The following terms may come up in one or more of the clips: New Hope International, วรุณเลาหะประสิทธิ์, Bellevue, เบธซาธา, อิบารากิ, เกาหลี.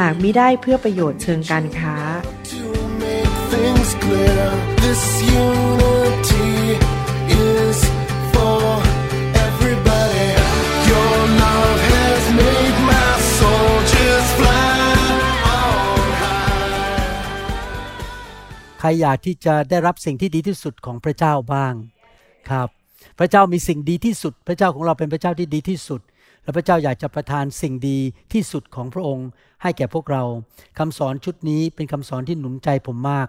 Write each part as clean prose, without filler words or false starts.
หากมิได้เพื่อประโยชน์เชิงการค้าใครอยากที่จะได้รับสิ่งที่ดีที่สุดของพระเจ้าบ้างครับพระเจ้ามีสิ่งดีที่สุดพระเจ้าของเราเป็นพระเจ้าที่ดีที่สุดและพระเจ้าอยากจะประทานสิ่งดีที่สุดของพระองค์ให้แก่พวกเราคำสอนชุดนี้เป็นคำสอนที่หนุนใจผมมาก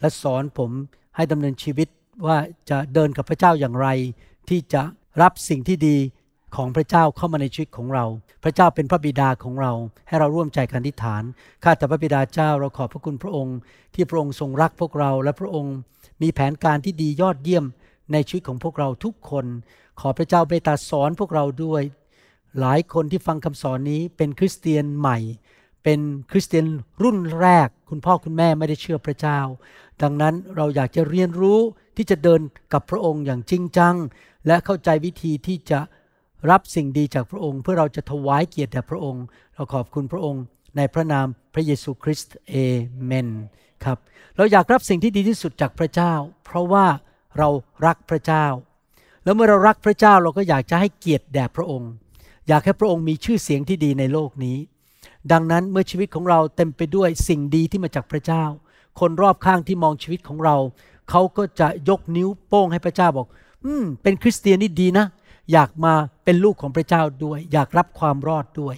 และสอนผมให้ดำเนินชีวิตว่าจะเดินกับพระเจ้าอย่างไรที่จะรับสิ่งที่ดีของพระเจ้าเข้ามาในชีวิตของเราพระเจ้าเป็นพระบิดาของเราให้เราร่วมใจกันอธิษฐานข้าแต่พระบิดาเจ้าเราขอบพระคุณพระองค์ที่พระองค์ทรงรักพวกเราและพระองค์มีแผนการที่ดียอดเยี่ยมในชีวิตของพวกเราทุกคนขอพระเจ้าเมตตาสอนพวกเราด้วยหลายคนที่ฟังคำสอนนี้เป็นคริสเตียนใหม่เป็นคริสเตียนรุ่นแรกคุณพ่อคุณแม่ไม่ได้เชื่อพระเจ้าดังนั้นเราอยากจะเรียนรู้ที่จะเดินกับพระองค์อย่างจริงจังและเข้าใจวิธีที่จะรับสิ่งดีจากพระองค์เพื่อเราจะถวายเกียรติแด่พระองค์เราขอบคุณพระองค์ในพระนามพระเยซูคริสต์เอเมนครับเราอยากรับสิ่งที่ดีที่สุดจากพระเจ้าเพราะว่าเรารักพระเจ้าแล้วเมื่อเรารักพระเจ้าเราก็อยากจะให้เกียรติแด่พระองค์อยากให้พระองค์มีชื่อเสียงที่ดีในโลกนี้ดังนั้นเมื่อชีวิตของเราเต็มไปด้วยสิ่งดีที่มาจากพระเจ้าคนรอบข้างที่มองชีวิตของเราเขาก็จะยกนิ้วโป้งให้พระเจ้าบอกเป็นคริสเตียนนี่ดีนะอยากมาเป็นลูกของพระเจ้าด้วยอยากรับความรอดด้วย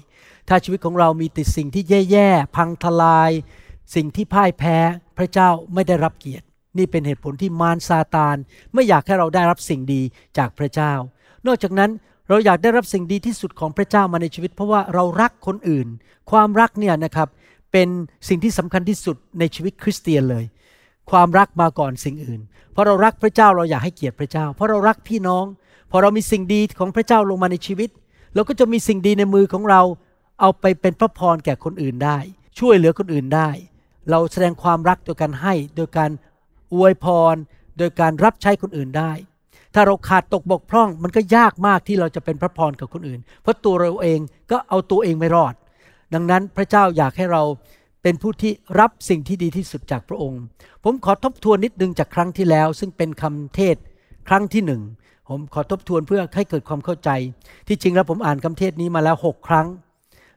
ถ้าชีวิตของเรามีแต่สิ่งที่แย่ๆพังทลายสิ่งที่พ่ายแพ้พระเจ้าไม่ได้รับเกียรตินี่เป็นเหตุผลที่มารซาตานไม่อยากให้เราได้รับสิ่งดีจากพระเจ้านอกจากนั้นเราอยากได้รับสิ่งดีที่สุดของพระเจ้ามาในชีวิตเพราะว่าเรารักคนอื่นความรักเนี่ยนะครับเป็นสิ่งที่สำคัญที่สุดในชีวิตคริสเตียนเลยความรักมาก่อนสิ่งอื่นเพราะเรารักพระเจ้าเราอยากให้เกียรติพระเจ้าเพราะเรารักพี่น้องพอเรามีสิ่งดีของพระเจ้าลงมาในชีวิตเราก็จะมีสิ่งดีในมือของเราเอาไปเป็นพระพรแก่คนอื่นได้ช่วยเหลือคนอื่นได้เราแสดงความรักโดยการให้โดยการอวยพรโดยการรับใช้คนอื่นได้ถ้าเราขาดตกบกพร่องมันก็ยากมากที่เราจะเป็นพระพรกับคนอื่นเพราะตัวเราเองก็เอาตัวเองไม่รอดดังนั้นพระเจ้าอยากให้เราเป็นผู้ที่รับสิ่งที่ดีที่สุดจากพระองค์ผมขอทบทวนนิดนึงจากครั้งที่แล้วซึ่งเป็นคำเทศครั้งที่1ผมขอทบทวนเพื่อให้เกิดความเข้าใจที่จริงแล้วผมอ่านคำเทศนี้มาแล้ว6ครั้ง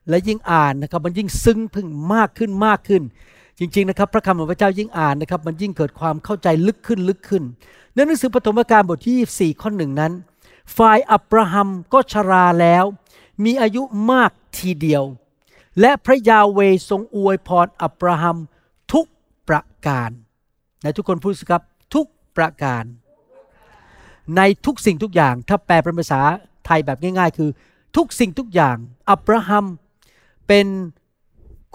และยิ่งอ่านนะครับมันยิ่งซึ้งพึ่งมากขึ้นจริงๆนะครับพระคำของพระเจ้ายิ่งอ่านนะครับมันยิ่งเกิดความเข้าใจลึกขึ้นในหนังสือปฐมกาลบทที่24ข้อ1นั้นฝ่ายอับราฮัมก็ชราแล้วมีอายุมากทีเดียวและพระยาห์เวห์ทรงอวยพรอับราฮัมทุกประการนะทุกคนพูดสิครับทุกประการในทุกสิ่งทุกอย่างถ้าแปลเป็นภาษาไทยแบบง่ายๆคือทุกสิ่งทุกอย่างอับราฮัมเป็น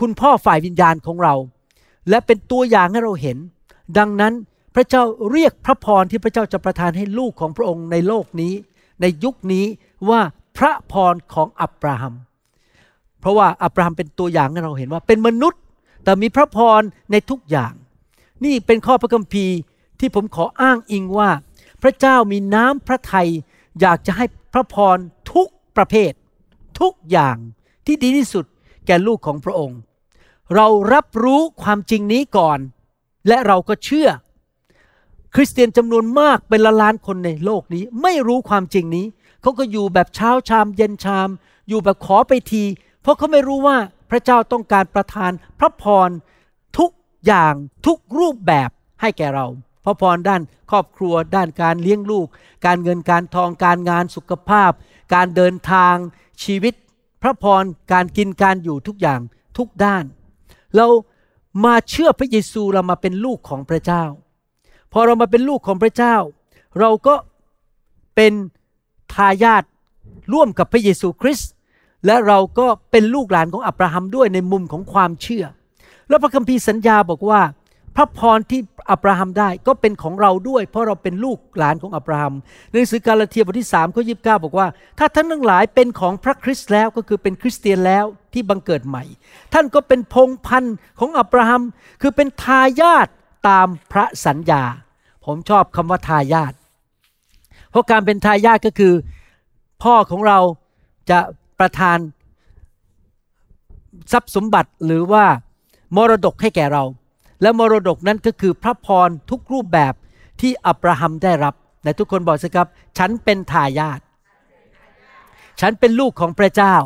คุณพ่อฝ่ายวิญญาณของเราและเป็นตัวอย่างให้เราเห็นดังนั้นพระเจ้าเรียกพระพรที่พระเจ้าจะประทานให้ลูกของพระองค์ในโลกนี้ในยุคนี้ว่าพระพรของอับราฮัมเพราะว่าอับราฮัมเป็นตัวอย่างให้เราเห็นว่าเป็นมนุษย์แต่มีพระพรในทุกอย่างนี่เป็นข้อพระคัมภีร์ที่ผมขออ้างอิงว่าพระเจ้ามีน้ำพระทัยอยากจะให้พระพรทุกประเภททุกอย่างที่ดีที่สุดแก่ลูกของพระองค์เรารับรู้ความจริงนี้ก่อนและเราก็เชื่อคริสเตียนจำนวนมากเป็นล้านๆคนในโลกนี้ไม่รู้ความจริงนี้เขาก็อยู่แบบเช้าชามเย็นชามอยู่แบบขอไปทีเพราะเขาไม่รู้ว่าพระเจ้าต้องการประทานพระพรทุกอย่างทุกรูปแบบให้แก่เราพระพรด้านครอบครัวด้านการเลี้ยงลูกการเงินการทองการงานสุขภาพการเดินทางชีวิตพระพรการกินการอยู่ทุกอย่างทุกด้านเรามาเชื่อพระเยซูเรามาเป็นลูกของพระเจ้าพอเรามาเป็นลูกของพระเจ้าเราก็เป็นทายาทร่วมกับพระเยซูคริสต์ และเราก็เป็นลูกหลานของอับราฮัมด้วยในมุมของความเชื่อและพระคัมภีร์สัญญาบอกว่าพระพรที่อับราฮัมได้ก็เป็นของเราด้วยเพราะเราเป็นลูกหลานของอับราฮัมในหนังสือกาลาเทียบทที่3ข้อ29บอกว่าถ้าท่านทั้งหลายเป็นของพระคริสต์แล้วก็คือเป็นคริสเตียนแล้วที่บังเกิดใหม่ท่านก็เป็นพงศ์พันธุ์ของอับราฮัมคือเป็นทายาทตามพระสัญญาผมชอบคำว่าทายาทเพราะการเป็นทายาทก็คือพ่อของเราจะประทานทรัพย์สมบัติหรือว่ามรดกให้แก่เราและมรดกนั้นก็คือพระพรทุกรูปแบบที่อับราฮัมได้รับแต่ทุกคนบอกสิครับฉันเป็นทายาทฉันเป็นลูกของพระเจ้า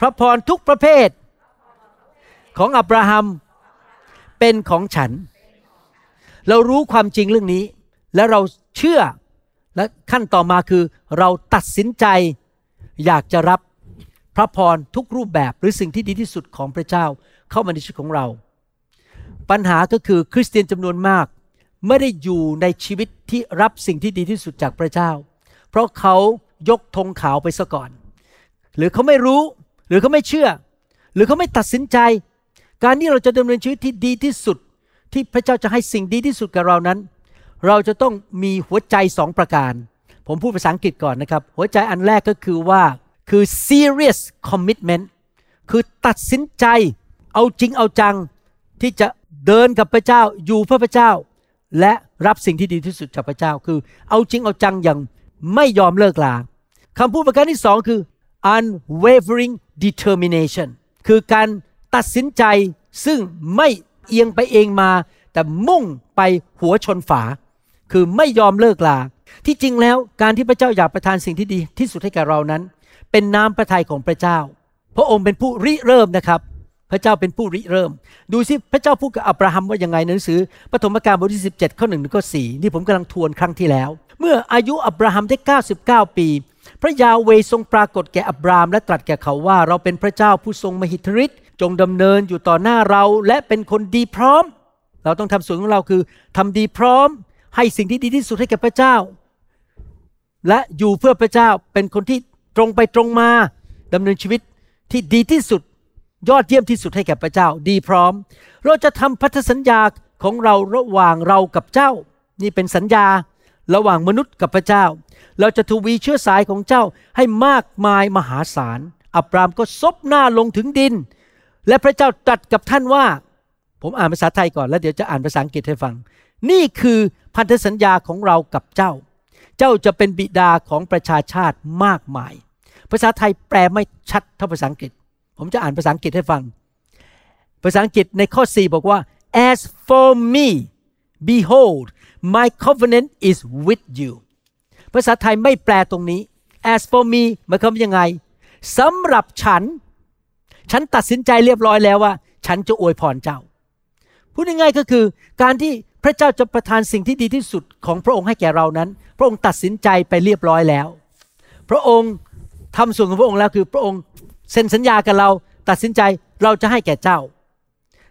พระพรทุกประเภทของอับราฮัมเป็นของฉันเรารู้ความจริงเรื่องนี้และเราเชื่อและขั้นต่อมาคือเราตัดสินใจอยากจะรับพระพรทุกรูปแบบหรือสิ่งที่ดีที่สุดของพระเจ้าเข้ามาในชีวิตของเราปัญหาก็คือคริสเตียนจำนวนมากไม่ได้อยู่ในชีวิตที่รับสิ่งที่ดีที่สุดจากพระเจ้าเพราะเขายกธงขาวไปซะก่อนหรือเขาไม่รู้หรือเขาไม่เชื่อหรือเขาไม่ตัดสินใจการที่เราจะดำเนินชีวิตที่ดีที่สุดที่พระเจ้าจะให้สิ่งดีที่สุดกับเรานั้นเราจะต้องมีหัวใจ2ประการผมพูดภาษาอังกฤษก่อนนะครับหัวใจอันแรกก็คือว่าคือ serious commitment คือตัดสินใจเอาจริงเอาจังที่จะเดินกับพระเจ้าอยู่เพื่อพระเจ้าและรับสิ่งที่ดีที่สุดจากพระเจ้าคือเอาจริงเอาจังอย่างไม่ยอมเลิกลาคำพูดประการที่สองคือ unwavering determination คือการตัดสินใจซึ่งไม่เอียงไปเองมาแต่มุ่งไปหัวชนฝาคือไม่ยอมเลิกลาที่จริงแล้วการที่พระเจ้าอยากประทานสิ่งที่ดีที่สุดให้แก่เรานั้นเป็นน้ำพระทัยของพระเจ้าพระองค์เป็นผู้ริเริ่มนะครับพระเจ้าเป็นผู้ริเริ่มดูสิพระเจ้าพูดกับอับราฮัมว่ายังไงในหนังสือปฐมกาลบทที่17ข้อ1ถึงข้อ4นี่ผมกำลังทวนครั้งที่แล้วเมื่ออายุอับราฮัมได้99ปีพระยาห์เวห์ทรงปรากฏแก่อับราฮัมและตรัสแก่เขาว่าเราเป็นพระเจ้าผู้ทรงมหิทธิฤทธิ์จงดำเนินอยู่ต่อหน้าเราและเป็นคนดีพร้อมเราต้องทำส่วนของเราคือทำดีพร้อมให้สิ่งที่ดีที่สุดให้แก่พระเจ้าและอยู่เพื่อพระเจ้าเป็นคนที่ตรงไปตรงมาดำเนินชีวิตที่ดีที่สุดยอดเยี่ยมที่สุดให้แก่พระเจ้าดีพร้อมเราจะทำพันธสัญญาของเราระหว่างเรากับเจ้านี่เป็นสัญญาระหว่างมนุษย์กับพระเจ้าเราจะทวีเชื้อสายของเจ้าให้มากมายมหาศาลอับรามก็ซบหน้าลงถึงดินและพระเจ้าตรัสกับท่านว่าผมอ่านภาษาไทยก่อนแล้วเดี๋ยวจะอ่านภาษาอังกฤษให้ฟังนี่คือพันธสัญญาของเรากับเจ้าเจ้าจะเป็นบิดาของประชาชาติมากมายภาษาไทยแปลไม่ชัดเท่าภาษาอังกฤษผมจะอ่านภาษาอังกฤษให้ฟังภาษาอังกฤษในข้อ4บอกว่า as for me behold my covenant is with you ภาษาไทยไม่แปลตรงนี้ as for me หมายความว่ายังไงสำหรับฉันตัดสินใจเรียบร้อยแล้วว่าฉันจะอวยพรเจ้าพูดง่ายๆก็คือการที่พระเจ้าจะประทานสิ่งที่ดีที่สุดของพระองค์ให้แก่เรานั้นพระองค์ตัดสินใจไปเรียบร้อยแล้วพระองค์ทำส่วนของพระองค์แล้วคือพระองค์เซ็นสัญญากับเราตัดสินใจเราจะให้แก่เจ้า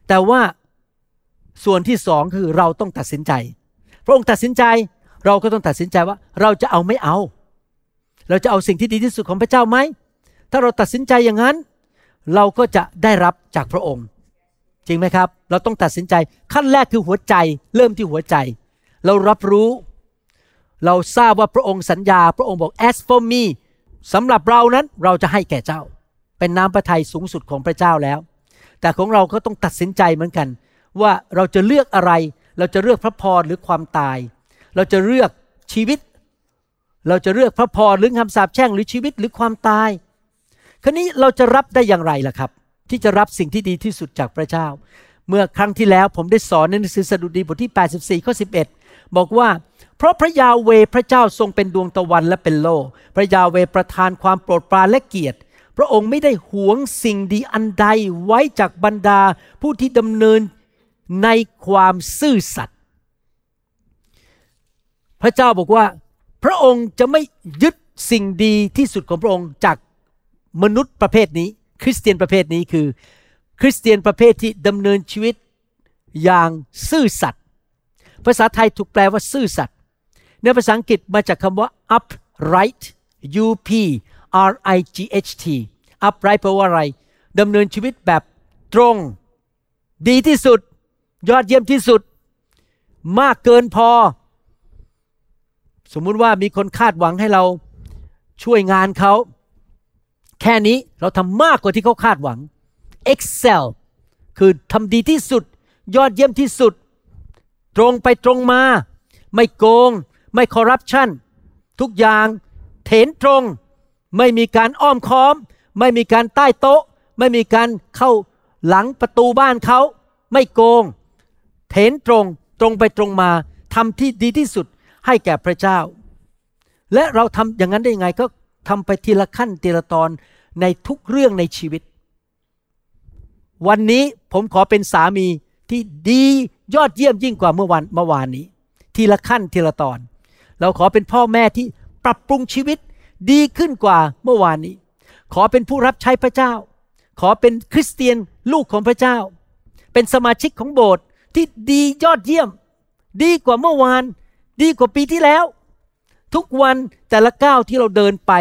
แต่ว่าส่วนที่สองคือเราต้องตัดสินใจพระองค์ตัดสินใจเราก็ต้องตัดสินใจว่าเราจะเอาไม่เอาเราจะเอาสิ่งที่ดีที่สุดของพระเจ้าไหมถ้าเราตัดสินใจอย่างนั้นเราก็จะได้รับจากพระองค์จริงไหมครับเราต้องตัดสินใจขั้นแรกคือหัวใจเริ่มที่หัวใจเรารับรู้เราทราบว่าพระองค์สัญญาพระองค์บอก as for me สำหรับเรานั้นเราจะให้แก่เจ้าเป็นน้ำพระทัยสูงสุดของพระเจ้าแล้วแต่ของเราก็ต้องตัดสินใจเหมือนกันว่าเราจะเลือกอะไรเราจะเลือกพระพรหรือความตายเราจะเลือกชีวิตเราจะเลือกพระพรหรือคำสาปแช่งหรือชีวิตหรือความตายคราวนี้เราจะรับได้อย่างไรล่ะครับที่จะรับสิ่งที่ดีที่สุดจากพระเจ้าเมื่อครั้งที่แล้วผมได้สอนในหนังสือสดุดีบทที่84ข้อ11บอกว่าเพราะพระยาห์เวห์พระเจ้าทรงเป็นดวงตะวันและเป็นโล่พระยาห์เวห์ประทานความโปรดปรานและเกียรติพระองค์ไม่ได้หวงสิ่งดีอันใดไว้จากบรรดาผู้ที่ดำเนินในความซื่อสัตย์พระเจ้าบอกว่าพระองค์จะไม่ยึดสิ่งดีที่สุดของพระองค์จากมนุษย์ประเภทนี้คริสเตียนประเภทนี้คือคริสเตียนประเภทที่ดำเนินชีวิตอย่างซื่อสัตย์ภาษาไทยถูกแปลว่าซื่อสัตย์ในภาษาอังกฤษมาจากคำว่า upright u p RIGHT upright แปลว่าอะไรดำเนินชีวิตแบบตรงดีที่สุดยอดเยี่ยมที่สุดมากเกินพอสมมุติว่ามีคนคาดหวังให้เราช่วยงานเขาแค่นี้เราทำมากกว่าที่เขาคาดหวัง Excel คือทำดีที่สุดยอดเยี่ยมที่สุดตรงไปตรงมาไม่โกงไม่คอร์รัปชันทุกอย่างเถนตรงไม่มีการอ้อมค้อมไม่มีการใต้โต๊ะไม่มีการเข้าหลังประตูบ้านเขาไม่โกงเถนตรงตรงไปตรงมาทำที่ดีที่สุดให้แก่พระเจ้าและเราทำอย่างนั้นได้ยังไงก็ทำไปทีละขั้นทีละตอนในทุกเรื่องในชีวิตวันนี้ผมขอเป็นสามีที่ดียอดเยี่ยมยิ่งกว่าเมื่อวานนี้ทีละขั้นทีละตอนเราขอเป็นพ่อแม่ที่ปรับปรุงชีวิตดีขึ้นกว่าเมื่อวานนี้ขอเป็นผู้รับใช้พระเจ้าขอเป็นคริสเตียนลูกของพระเจ้าเป็นสมาชิกของโบสถ์ที่ดียอดเยี่ยมดีกว่าเมื่อวานดีกว่าปีที่แล้วทุกวันแต่ละก้าวที่เราเดินไป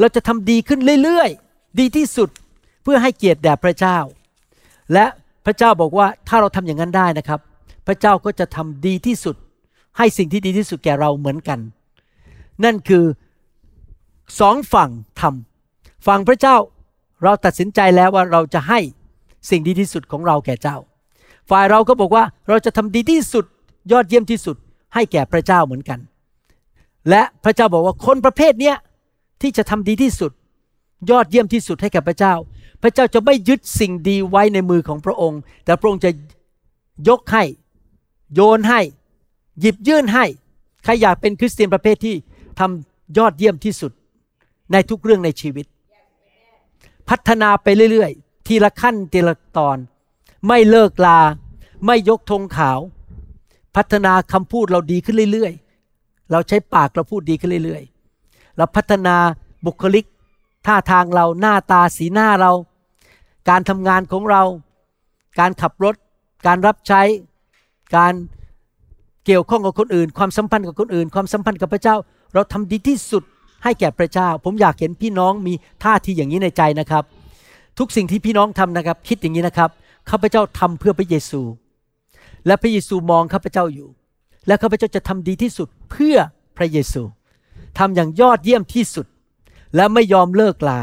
เราจะทำดีขึ้นเรื่อยๆดีที่สุดเพื่อให้เกียรติแด่พระเจ้าและพระเจ้าบอกว่าถ้าเราทำอย่างนั้นได้นะครับพระเจ้าก็จะทำดีที่สุดให้สิ่งที่ดีที่สุดแก่เราเหมือนกันนั่นคือสองฝั่งทำฝั่งพระเจ้าเราตัดสินใจแล้วว่าเราจะให้สิ่งดีที่สุดของเราแก่เจ้าฝ่ายเราก็บอกว่าเราจะทำดีที่สุดยอดเยี่ยมที่สุดให้แก่พระเจ้าเหมือนกันและพระเจ้าบอกว่าคนประเภทเนี้ยที่จะทำดีที่สุดยอดเยี่ยมที่สุดให้แก่พระเจ้าพระเจ้าจะไม่ยึดสิ่งดีไว้ในมือของพระองค์แต่พระองค์จะยกให้โยนให้หยิบยื่นให้ใครอยากเป็นคริสเตียนประเภทที่ทำยอดเยี่ยมที่สุดในทุกเรื่องในชีวิตพัฒนาไปเรื่อยๆทีละขั้นทีละตอนไม่เลิกลาไม่ยกธงขาวพัฒนาคำพูดเราดีขึ้นเรื่อยๆเราใช้ปากเราพูดดีขึ้นเรื่อยๆเราพัฒนาบุคลิกท่าทางเราหน้าตาสีหน้าเราการทำงานของเราการขับรถการรับใช้การเกี่ยวข้องกับคนอื่นความสัมพันธ์กับคนอื่นความสัมพันธ์กับพระเจ้าเราทำดีที่สุดให้แก่พระเจ้าผมอยากเห็นพี่น้องมีท่าทีอย่างนี้ในใจนะครับทุกสิ่งที่พี่น้องทำนะครับคิดอย่างนี้นะครับข้าพเจ้าทำเพื่อพระเยซูและพระเยซูมองข้าพเจ้าอยู่และข้าพเจ้าจะทำดีที่สุดเพื่อพระเยซูทำอย่างยอดเยี่ยมที่สุดและไม่ยอมเลิกลา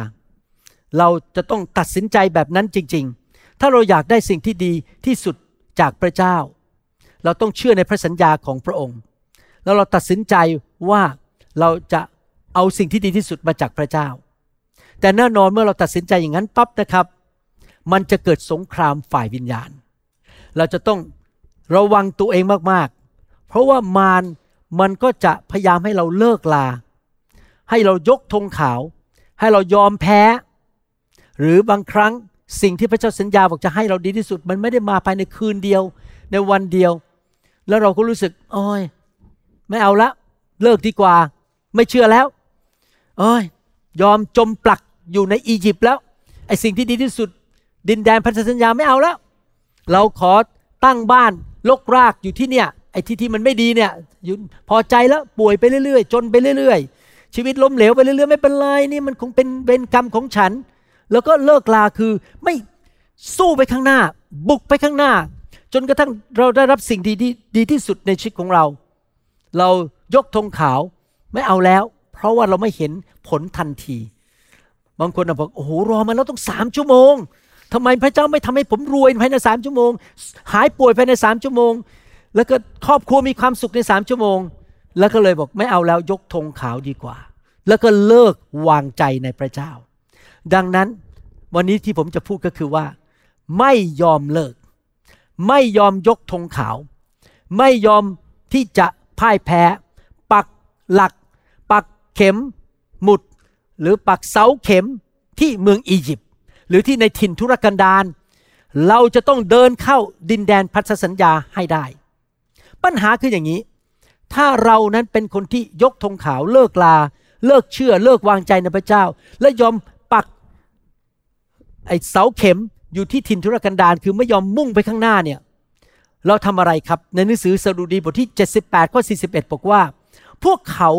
เราจะต้องตัดสินใจแบบนั้นจริงๆถ้าเราอยากได้สิ่งที่ดีที่สุดจากพระเจ้าเราต้องเชื่อในพระสัญญาของพระองค์แล้วเราตัดสินใจว่าเราจะเอาสิ่งที่ดีที่สุดมาจากพระเจ้าแต่แน่นอนเมื่อเราตัดสินใจอย่างนั้นปั๊บนะครับมันจะเกิดสงครามฝ่ายวิญญาณเราจะต้องระวังตัวเองมากๆเพราะว่ามารมันก็จะพยายามให้เราเลิกลาให้เรายกธงขาวให้เรายอมแพ้หรือบางครั้งสิ่งที่พระเจ้าสัญญาบอกจะให้เราดีที่สุดมันไม่ได้มาภายในคืนเดียวในวันเดียวแล้วเราก็รู้สึกโอ๊ยไม่เอาละเลิกดีกว่าไม่เชื่อแล้วโอ๊ยยอมจมปลักอยู่ในอียิปต์แล้วไอ้สิ่งที่ดีที่สุดดินแดนพันธสัญญาไม่เอาแล้วเราขอตั้งบ้านลกรากอยู่ที่เนี่ยไอ้ที่มันไม่ดีเนี่ยพอใจแล้วป่วยไปเรื่อยๆจนไปเรื่อยๆชีวิตล้มเหลวไปเรื่อยๆไม่เป็นไรนี่มันคงเป็นเวรกรรมของฉันแล้วก็เลิกลาคือไม่สู้ไปข้างหน้าบุกไปข้างหน้าจนกระทั่งเราได้รับสิ่งที่ดีที่สุดในชีวิตของเราเรายกธงขาวไม่เอาแล้วเพราะว่าเราไม่เห็นผลทันทีบางคนบอกโอ้โหรอมาแล้วต้อง3ชั่วโมงทำไมพระเจ้าไม่ทำให้ผมรวยภายใน3ชั่วโมงหายป่วยภายใน3ชั่วโมงแล้วก็ครอบครัวมีความสุขใน3ชั่วโมงแล้วก็เลยบอกไม่เอาแล้วยกธงขาวดีกว่าแล้วก็เลิกวางใจในพระเจ้าดังนั้นวันนี้ที่ผมจะพูดก็คือว่าไม่ยอมเลิกไม่ยอมยกธงขาวไม่ยอมที่จะพ่ายแพ้ปักหลักปักเข็มหมุดหรือปักเสาเข็มที่เมืองอียิปต์หรือที่ในถิ่นทุรกันดารเราจะต้องเดินเข้าดินแดนพันธสัญญาให้ได้ปัญหาคืออย่างนี้ถ้าเรานั้นเป็นคนที่ยกธงขาวเลิกลาเลิกเชื่อเลิกวางใจในพระเจ้าและยอมปักไอ้เสาเข็มอยู่ที่ถิ่นทุรกันดารคือไม่ยอมมุ่งไปข้างหน้าเนี่ยเราทำอะไรครับในหนังสือสดุดีบทที่78ข้อ41บอกว่าพวกเขา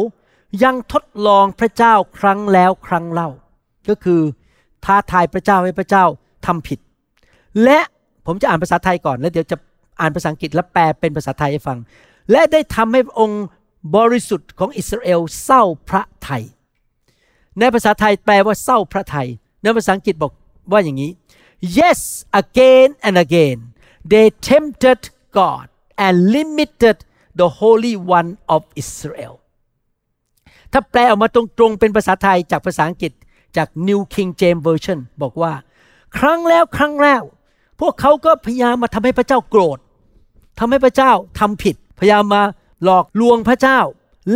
ยังทดลองพระเจ้าครั้งแล้วครั้งเล่าก็คือท้าทายพระเจ้าให้พระเจ้าทำผิดและผมจะอ่านภาษาไทยก่อนแล้วเดี๋ยวจะอ่านภาษาอังกฤษและแปลเป็นภาษาไทยให้ฟังและได้ทำให้องค์บริสุทธิ์ของอิสราเอลเศร้าพระทัยในภาษาไทยแปลว่าเศร้าพระทัยในภาษาอังกฤษบอกว่าอย่างนี้ Yes again and again they tempted God and limited the Holy One of Israel ถ้าแปลออกมาตรงๆเป็นภาษาไทยจากภาษาอังกฤษจาก New King James Version บอกว่าครั้งแล้วครั้งแล้วพวกเขาก็พยายามมาทำให้พระเจ้าโกรธทำให้พระเจ้าทำผิดพยายามมาหลอกลวงพระเจ้า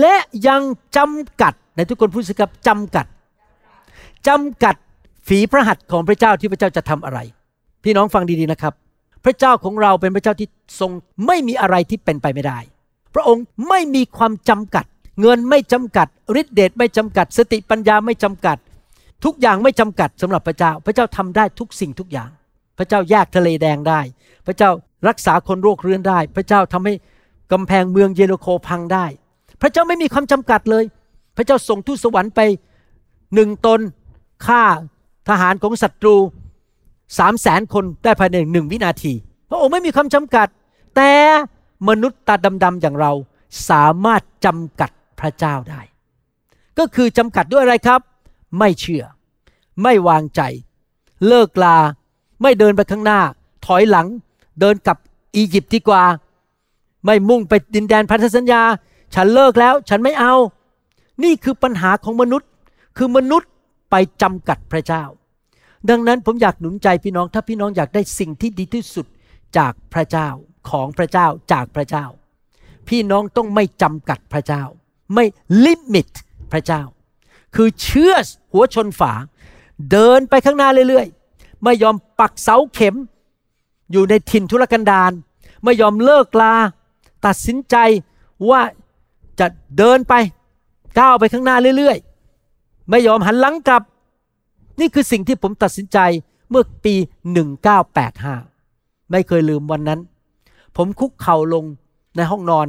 และยังจำกัดในทุกคนพูดสิครับจำกัดฝีพระหัตถ์ของพระเจ้าที่พระเจ้าจะทำอะไรพี่น้องฟังดีๆนะครับพระเจ้าของเราเป็นพระเจ้าที่ทรงไม่มีอะไรที่เป็นไปไม่ได้พระองค์ไม่มีความจำกัดเงินไม่จำกัดฤทธิเดชไม่จำกัดสติปัญญาไม่จำกัดทุกอย่างไม่จำกัดสำหรับพระเจ้าพระเจ้าทำได้ทุกสิ่งทุกอย่างพระเจ้าแยกทะเลแดงได้พระเจ้ารักษาคนโรคเรื้อนได้พระเจ้าทำให้กำแพงเมืองเยริโคพังได้พระเจ้าไม่มีความจำกัดเลยพระเจ้าส่งทูตสวรรค์ไป1ตนฆ่าทหารของศัตรู 300,000 คนได้ภายใน1วินาทีพระองค์ไม่มีความจำกัดแต่มนุษย์ตาดำๆอย่างเราสามารถจำกัดพระเจ้าได้ก็คือจำกัดด้วยอะไรครับไม่เชื่อไม่วางใจเลิกลาไม่เดินไปข้างหน้าถอยหลังเดินกลับอียิปต์ดีกว่าไม่มุ่งไปดินแดนพันธสัญญาฉันเลิกแล้วฉันไม่เอานี่คือปัญหาของมนุษย์คือมนุษย์ไปจำกัดพระเจ้าดังนั้นผมอยากหนุนใจพี่น้องถ้าพี่น้องอยากได้สิ่งที่ดีที่สุดจากพระเจ้าของพระเจ้าจากพระเจ้าพี่น้องต้องไม่จำกัดพระเจ้าไม่ลิมิตพระเจ้าคือเชื่อหัวชนฝาเดินไปข้างหน้าเรื่อยๆไม่ยอมปักเสาเข็มอยู่ในถิ่นทุรกันดารไม่ยอมเลิกลาตัดสินใจว่าจะเดินไปก้าวไปข้างหน้าเรื่อยๆไม่ยอมหันหลังกลับนี่คือสิ่งที่ผมตัดสินใจเมื่อปี1985ไม่เคยลืมวันนั้นผมคุกเข่าลงในห้องนอน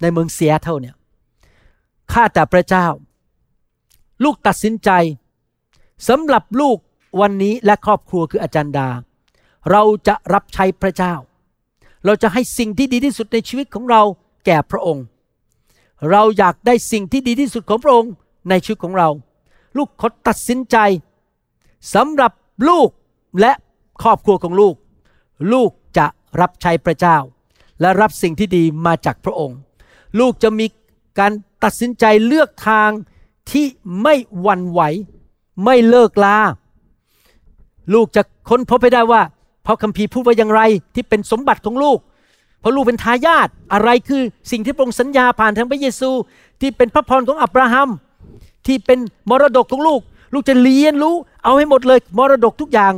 ในเมืองเซียแอตเทิลเนี่ยข้าแต่พระเจ้าลูกตัดสินใจสำหรับลูกวันนี้และครอบครัวคืออาจารย์ดาเราจะรับใช้พระเจ้าเราจะให้สิ่งที่ดีที่สุดในชีวิตของเราแก่พระองค์เราอยากได้สิ่งที่ดีที่สุดของพระองค์ในชีวิตของเราลูกขอตัดสินใจสำหรับลูกและครอบครัวของลูกลูกจะรับใช้พระเจ้าและรับสิ่งที่ดีมาจากพระองค์ลูกจะมีการตัดสินใจเลือกทางที่ไม่หวั่นไหวไม่เลิกลาลูกจะค้นพบไปได้ว่าพระคัมภีร์พูดว่าอย่างไรที่เป็นสมบัติของลูกเพราะลูกเป็นทายาทอะไรคือสิ่งที่พระองค์สัญญาผ่านทางพระเยซูที่เป็นพระพรของอับราฮัมที่เป็นมรดกของลูกลูกจะเรียนรู้เอาให้หมดเลยมรดกทุกอย่าง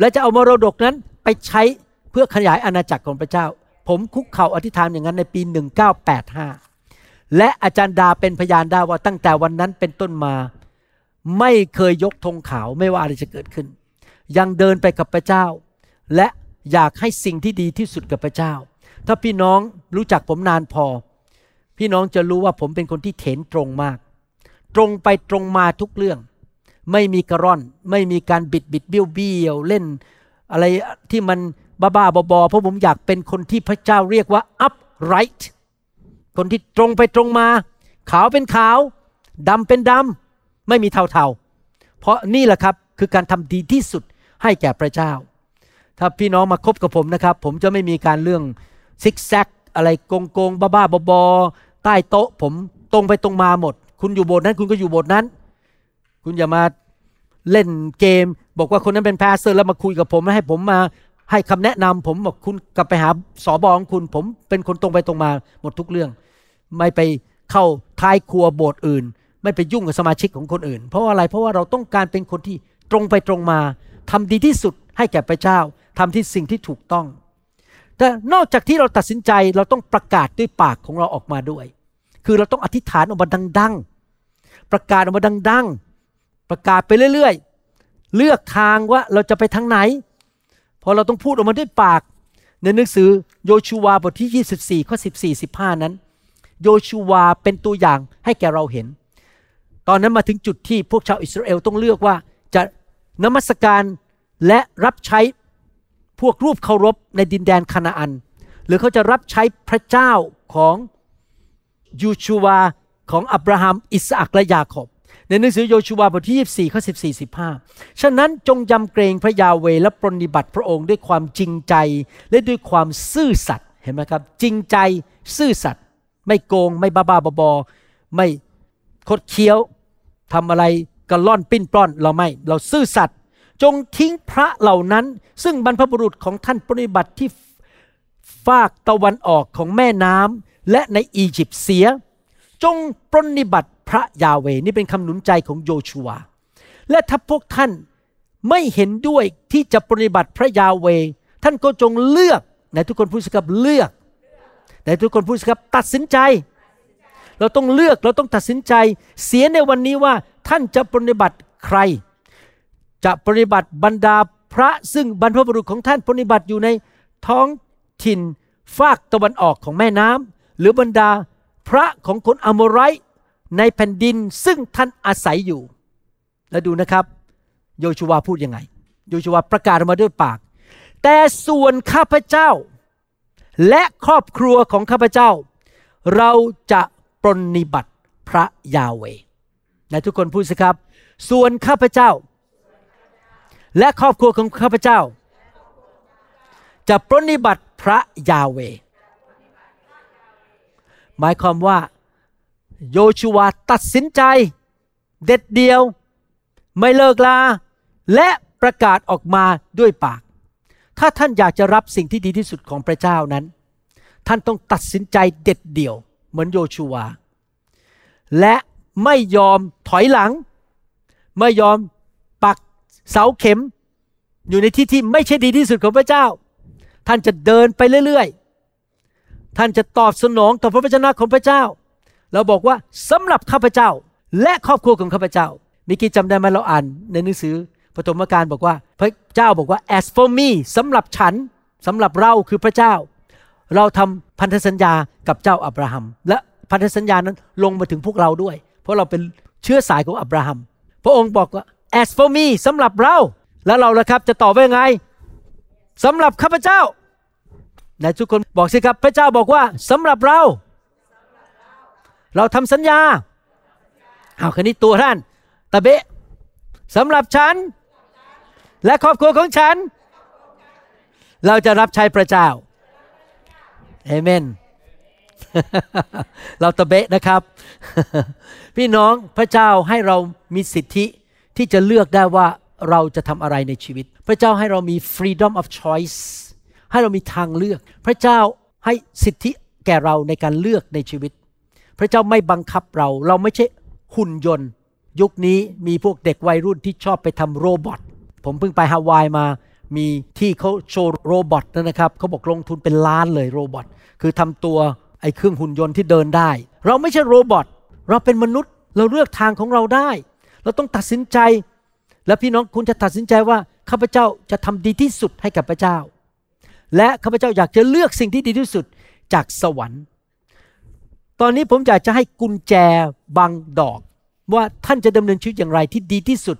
และจะเอามรดกนั้นไปใช้เพื่อขยายอาณาจักรของพระเจ้าผมคุกเข่าอธิษฐานอย่างนั้นในปี1985และอาจารย์ดาเป็นพยานได้ว่าตั้งแต่วันนั้นเป็นต้นมาไม่เคยยกธงขาวไม่ว่าอะไรจะเกิดขึ้นยังเดินไปกับพระเจ้าและอยากให้สิ่งที่ดีที่สุดกับพระเจ้าถ้าพี่น้องรู้จักผมนานพอพี่น้องจะรู้ว่าผมเป็นคนที่เถนตรงมากตรงไปตรงมาทุกเรื่องไม่มีกระร่อนไม่มีการบิดเบี้ยวเล่นอะไรที่มันบ้าๆบอๆเพราะผมอยากเป็นคนที่พระเจ้าเรียกว่า upright คนที่ตรงไปตรงมาขาวเป็นขาวดำเป็นดำไม่มีเทาๆเพราะนี่แหละครับคือการทำดีที่สุดให้แก่พระเจ้าถ้าพี่น้องมาคบกับผมนะครับผมจะไม่มีการเรื่องซิกแซกอะไรโกงบ้าๆบอๆใต้โต๊ะผมตรงไปตรงมาหมดคุณอยู่โบสถ์นั้นคุณก็อยู่โบสถ์นั้นคุณอย่ามาเล่นเกมบอกว่าคนนั้นเป็นพาสเตอร์แล้วมาคุยกับผมแล้วให้ผมมาให้คำแนะนำผมบอกคุณกลับไปหาสบของคุณผมเป็นคนตรงไปตรงมาหมดทุกเรื่องไม่ไปเข้าท้ายครัวโบสถ์อื่นไม่ไปยุ่งกับสมาชิกของคนอื่นเพราะอะไรเพราะว่าเราต้องการเป็นคนที่ตรงไปตรงมาทำดีที่สุดให้แก่พระเจ้าทำที่สิ่งที่ถูกต้องแต่นอกจากที่เราตัดสินใจเราต้องประกาศด้วยปากของเราออกมาด้วยคือเราต้องอธิษฐานออกมาดังๆประกาศออกมาดังๆประกาศไปเรื่อยๆเลือกทางว่าเราจะไปทางไหนพอเราต้องพูดออกมาด้วยปากในหนังสือโยชูวาบทที่24ข้อ14-15นั้นโยชูวาเป็นตัวอย่างให้แก่เราเห็น ตอนนั้นมาถึงจุดที่พวกชาวอิสราเอลต้องเลือกว่าจะนมัสการและรับใช้พวกรูปเคารพในดินแดนคานาอันหรือเขาจะรับใช้พระเจ้าของโยชูวาของอับราฮัมอิสอัคและยาโคบในหนังสือโยชูวาบทที่24ข้อ14 15ฉะนั้นจงยำเกรงพระยาเวและปรนนิบัติพระองค์ด้วยความจริงใจและด้วยความซื่อสัตย์เห็นไหมครับจริงใจซื่อสัตย์ไม่โกงไม่บ้าๆบอๆไม่คดเคี้ยวทำอะไรกระล่อนปิ้นปล้อนเราไม่เราซื่อสัตย์จงทิ้งพระเหล่านั้นซึ่งบรรพบุรุษของท่านปรนนิบัติที่ฝากตะวันออกของแม่น้ำและในอียิปต์เสียจงปรนนิบัติพระยาเวนี่เป็นคำหนุนใจของโยชูวาและถ้าพวกท่านไม่เห็นด้วยที่จะปรนนิบัติพระยาเวท่านก็จงเลือกไหนทุกคนพูดสิครับเลือกไหนทุกคนพูดสิครับตัดสินใจเราต้องเลือกเราต้องตัดสินใจเสียในวันนี้ว่าท่านจะปรนนิบัติใครจะปรนนิบัติบรรดาพระซึ่งบรรพบุรุษของท่านปรนนิบัติอยู่ในท้องถิ่นฝากตะวันออกของแม่น้ำหรือบรรดาพระของคนอาโมไรต์ในแผ่นดินซึ่งท่านอาศัยอยู่แล้วดูนะครับโยชูวาพูดยังไงโยชูวาประกาศออกมาด้วยปากแต่ส่วนข้าพเจ้าและครอบครัวของข้าพเจ้าเราจะปรนนิบัติพระยาเวและทุกคนพูดสิครับส่วนข้าพเจ้าและครอบครัวของข้าพเจ้าจะปรนนิบัติพระยาเวหมายความว่าโยชูวาตัดสินใจเด็ดเดียวไม่เลิกลาและประกาศออกมาด้วยปากถ้าท่านอยากจะรับสิ่งที่ดีที่สุดของพระเจ้านั้นท่านต้องตัดสินใจเด็ดเดี่ยวเหมือนโยชูวาและไม่ยอมถอยหลังไม่ยอมปักเสาเข็มอยู่ในที่ที่ไม่ใช่ดีที่สุดของพระเจ้าท่านจะเดินไปเรื่อยๆท่านจะตอบสนองต่อพระวจนะของพระเจ้าเราบอกว่าสำหรับข้าพเจ้าและครอบครัวของข้าพเจ้ามิกี้จำได้ไหมเราอ่านในหนังสือปฐมกาลบอกว่าพระเจ้าบอกว่า as for me สำหรับฉันสำหรับเราคือพระเจ้าเราทำพันธสัญญากับเจ้าอับราฮัมและพันธสัญญานั้นลงมาถึงพวกเราด้วยเพราะเราเป็นเชื้อสายของอับราฮัมพระองค์บอกว่า as for me สำหรับเราแล้วเราล่ะครับจะตอบว่ายังไงสำหรับข้าพเจ้าไหนทุกคนบอกสิครับพระเจ้าบอกว่าสำหรับเราเราทำสัญญาเอาคันนี้ตัวท่านตะเบะสำหรับฉันและครอบครัวของฉันเราจะรับใช้พระเจ้าเอเมนเราตะเบะนะครับพี่น้องพระเจ้าให้เรามีสิทธิที่จะเลือกได้ว่าเราจะทำอะไรในชีวิตพระเจ้าให้เรามี freedom of choice ให้เรามีทางเลือกพระเจ้าให้สิทธิแก่เราในการเลือกในชีวิตพระเจ้าไม่บังคับเราเราไม่ใช่หุ่นยนต์ยุคนี้มีพวกเด็กวัยรุ่นที่ชอบไปทำโรบอทผมเพิ่งไปฮาวายมามีที่เขาโชว์โรบอทนะครับเขาบอกลงทุนเป็นล้านเลยโรบอทคือทำตัวไอ้เครื่องหุ่นยนต์ที่เดินได้เราไม่ใช่โรบอทเราเป็นมนุษย์เราเลือกทางของเราได้เราต้องตัดสินใจและพี่น้องคุณจะตัดสินใจว่าข้าพเจ้าจะทำดีที่สุดให้กับพระเจ้าและข้าพเจ้าอยากจะเลือกสิ่งที่ดีที่สุดจากสวรรค์ตอนนี้ผมอยากจะให้กุญแจบางดอกว่าท่านจะดำเนินชีวิตอย่างไรที่ดีที่สุด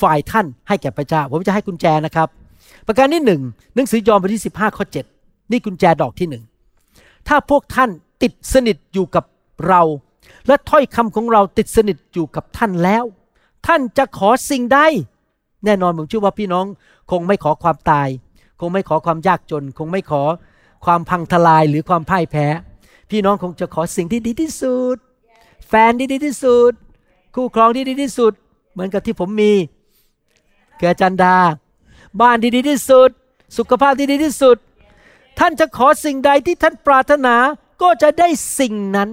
ฝ่ายท่านให้แก่พระเจ้าผมจะให้กุญแจนะครับประการที่1หนังสือยอห์นบทที่15ข้อ7นี่กุญแจดอกที่1ถ้าพวกท่านติดสนิทอยู่กับเราและถ้อยคำของเราติดสนิทอยู่กับท่านแล้วท่านจะขอสิ่งใดแน่นอนผมเชื่อว่าพี่น้องคงไม่ขอความตายคงไม่ขอความยากจนคงไม่ขอความพังทลายหรือความพ่ายแพ้พี่น้องคงจะขอสิ่งที่ดีที่สุดแฟนที่ดีที่สุดคู่ครองที่ดีที่สุดเหมือนกับที่ผมมีเกือจันดาบ้านที่ดีที่สุดสุขภาพที่ดีที่สุดท่านจะขอสิ่งใดที่ท่านปรารถนาก็จะได้สิ่งนั้น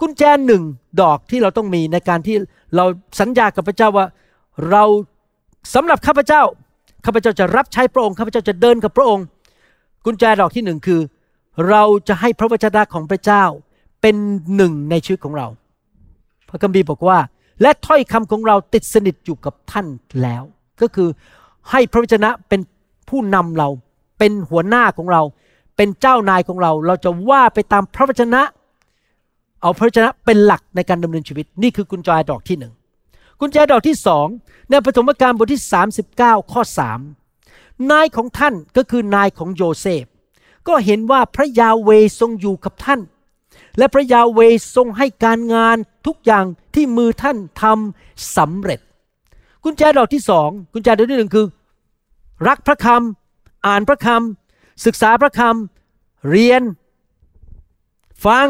กุญแจหนึ่งดอกที่เราต้องมีในการที่เราสัญญากับพระเจ้าว่าเราสำหรับข้าพเจ้าข้าพเจ้าจะรับใช้พระองค์ข้าพเจ้าจะเดินกับพระองค์กุญแจดอกที่หนึ่งคือเราจะให้พระวจนะของพระเจ้าเป็นหนึ่งในชีวิตของเราพระคัมภีร์บอกว่าและถ้อยคำของเราติดสนิทอยู่กับท่านแล้วก็คือให้พระวจนะเป็นผู้นำเราเป็นหัวหน้าของเราเป็นเจ้านายของเราเราจะว่าไปตามพระวจนะ เอาพระวจนะเป็นหลักในการดำเนินชีวิตนี่คือกุญแจดอกที่หนึ่งกุญแจดอกที่สองในปฐมกาลบทที่39ข้อ3นายของท่านก็คือนายของโยเซฟก็เห็นว่าพระยาเวทรงอยู่กับท่านและพระยาเวทรงให้การงานทุกอย่างที่มือท่านทำสำเร็จกุญแจดอกที่สองกุญแจดอกที่หนึ่งคือรักพระคำอ่านพระคำศึกษาพระคำเรียนฟัง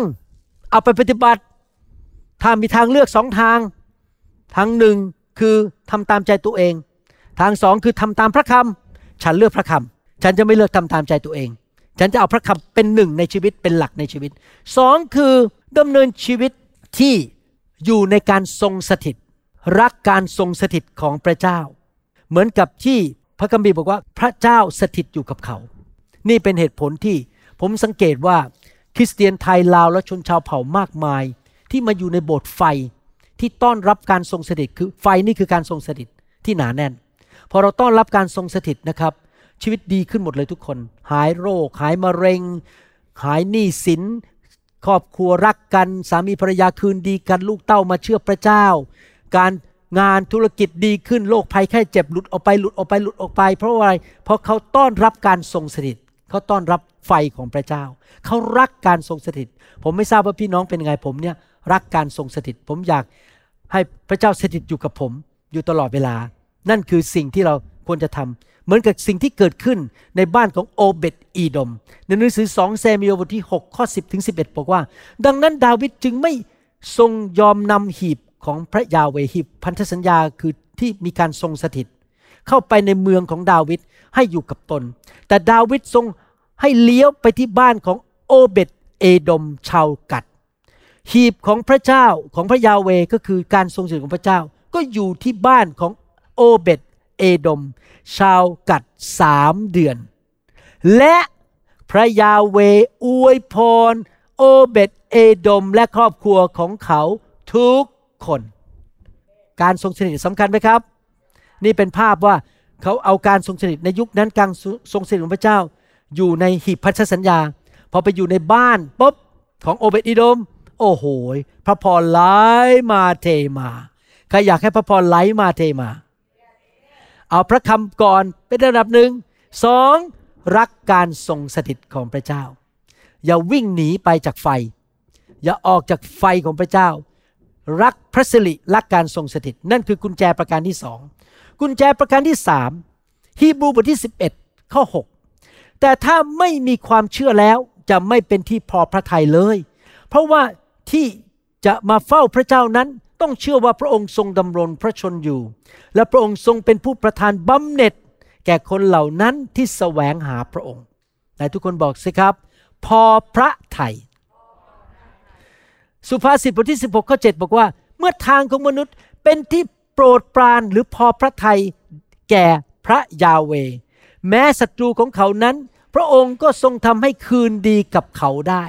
เอาไปปฏิบัติถ้ามีทางเลือกสองทางทางหนึ่งคือทำตามใจตัวเองทางสองคือทำตามพระคำฉันเลือกพระคำฉันจะไม่เลือกทำตามใจตัวเองฉันจะเอาพระคำเป็นหนึ่งในชีวิตเป็นหลักในชีวิตสองคือดำเนินชีวิตที่อยู่ในการทรงสถิตรักการทรงสถิตของพระเจ้าเหมือนกับที่พระคัมภีร์บอกว่าพระเจ้าสถิตอยู่กับเขานี่เป็นเหตุผลที่ผมสังเกตว่าคริสเตียนไทยลาวและชนชาวเผ่ามากมายที่มาอยู่ในโบสถ์ไฟที่ต้อนรับการทรงสถิตคือไฟนี่คือการทรงสถิตที่หนาแน่นพอเราต้อนรับการทรงสถิตนะครับชีวิตดีขึ้นหมดเลยทุกคนหายโรคหายมะเร็งหายหนี้สินครอบครัวรักกันสามีภรรยาคืนดีกันลูกเต้ามาเชื่อพระเจ้าการงานธุรกิจดีขึ้นโรคภัยไข้เจ็บหลุดออกไปเพราะอะไรเพราะเขาต้อนรับการทรงสถิตเขาต้อนรับไฟของพระเจ้าเขารักการทรงสถิตผมไม่ทราบว่าพี่น้องเป็นไงผมเนี่ยรักการทรงสถิตผมอยากให้พระเจ้าสถิตอยู่กับผมอยู่ตลอดเวลานั่นคือสิ่งที่เราควรจะทำเหมือนกับสิ่งที่เกิดขึ้นในบ้านของโอเบดอีดมในหนังสือ2ซามูเอลบทที่6ข้อ10ถึง11บอกว่าดังนั้นดาวิดจึงไม่ทรงยอมนำหีบของพระยาเวห์หีบพันธสัญญาคือที่มีการทรงสถิตเข้าไปในเมืองของดาวิดให้อยู่กับตนแต่ดาวิดทรงให้เลี้ยวไปที่บ้านของโอเบดเอดมชาวกัดหีบของพระเจ้าของพระยาเวก็คือการทรงสถิตของพระเจ้าก็อยู่ที่บ้านของโอเบดเอดมชาวกัด3 เดือนและพระยาเวอวยพรโอเบดเอดมและครอบครัวของเขาทุกคนการทรงสถิตสำคัญไหมครับนี่เป็นภาพว่าเขาเอาการทรงสถิตในยุคนั้นการทรงสถิตของพระเจ้าอยู่ในหีบพันธสัญญาพอไปอยู่ในบ้านปุ๊บของโอเบดเอดมโอ้โหพระพรไหลมาเทมาใครอยากให้พระพรไหลมาเทมาเอาพระคำก่อนเป็นระดับหนึ่งสองรักการทรงสถิตของพระเจ้าอย่าวิ่งหนีไปจากไฟอย่าออกจากไฟของพระเจ้ารักพระสิริรักการทรงสถิตนั่นคือกุญแจประการที่สองกุญแจประการที่สามฮีบรูบทที่11ข้อ6แต่ถ้าไม่มีความเชื่อแล้วจะไม่เป็นที่พอพระทัยเลยเพราะว่าที่จะมาเฝ้าพระเจ้านั้นต้องเชื่อว่าพระองค์ทรงดำรงพระชนอยู่และพระองค์ทรงเป็นผู้ประทานบำเหน็จแก่คนเหล่านั้นที่แสวงหาพระองค์ไหนทุกคนบอกสิครับพอพระทัยสุภาษิตบทที่16ข้อ7บอกว่าเมื่อทางของมนุษย์เป็นที่โปรดปรานหรือพอพระทัยแก่พระยาเวแม้ศัตรูของเขานั้นพระองค์ก็ทรงทำให้คืนดีกับเขาได้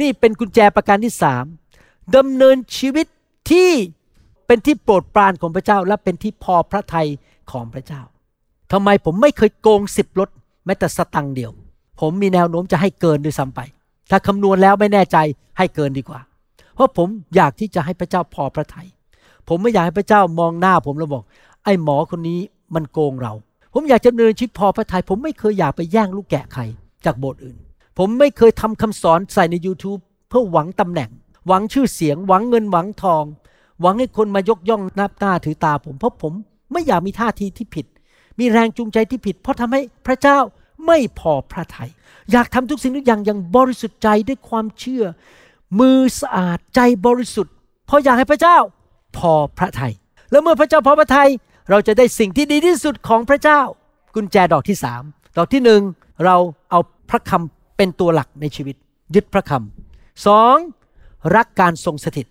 นี่เป็นกุญแจประการที่สามดำเนินชีวิตที่เป็นที่โปรดปรานของพระเจ้าและเป็นที่พอพระทัยของพระเจ้าทำไมผมไม่เคยโกง10 ลดแม้แต่สตังค์เดียวผมมีแนวโน้มจะให้เกินด้วยซ้ำไปถ้าคำนวณแล้วไม่แน่ใจให้เกินดีกว่าเพราะผมอยากที่จะให้พระเจ้าพอพระทัยผมไม่อยากให้พระเจ้ามองหน้าผมแล้วบอกไอ้หมอคนนี้มันโกงเราผมอยากจะดำเนินชีวิตพอพระทัยผมไม่เคยอยากไปแย่งลูกแกะใครจากโบสถ์อื่นผมไม่เคยทำคำสอนใส่ใน YouTube เพื่อหวังตำแหน่งหวังชื่อเสียงหวังเงินหวังทองหวังให้คนมายกย่องนับหน้าถือตาผมเพราะผมไม่อยากมีท่าทีที่ผิดมีแรงจูงใจที่ผิดเพราะทำให้พระเจ้าไม่พอพระทัยอยากทำทุกสิ่งทุกอย่างอย่างบริสุทธิ์ใจด้วยความเชื่อมือสะอาดใจบริสุทธิ์เพราะอยากให้พระเจ้าพอพระทัยแล้วเมื่อพระเจ้าพอพระทัยเราจะได้สิ่งที่ดีที่สุดของพระเจ้ากุญแจดอกที่3ดอกที่1เราเอาพระคำเป็นตัวหลักในชีวิตยึดพระคำ2รักการทรงสถิต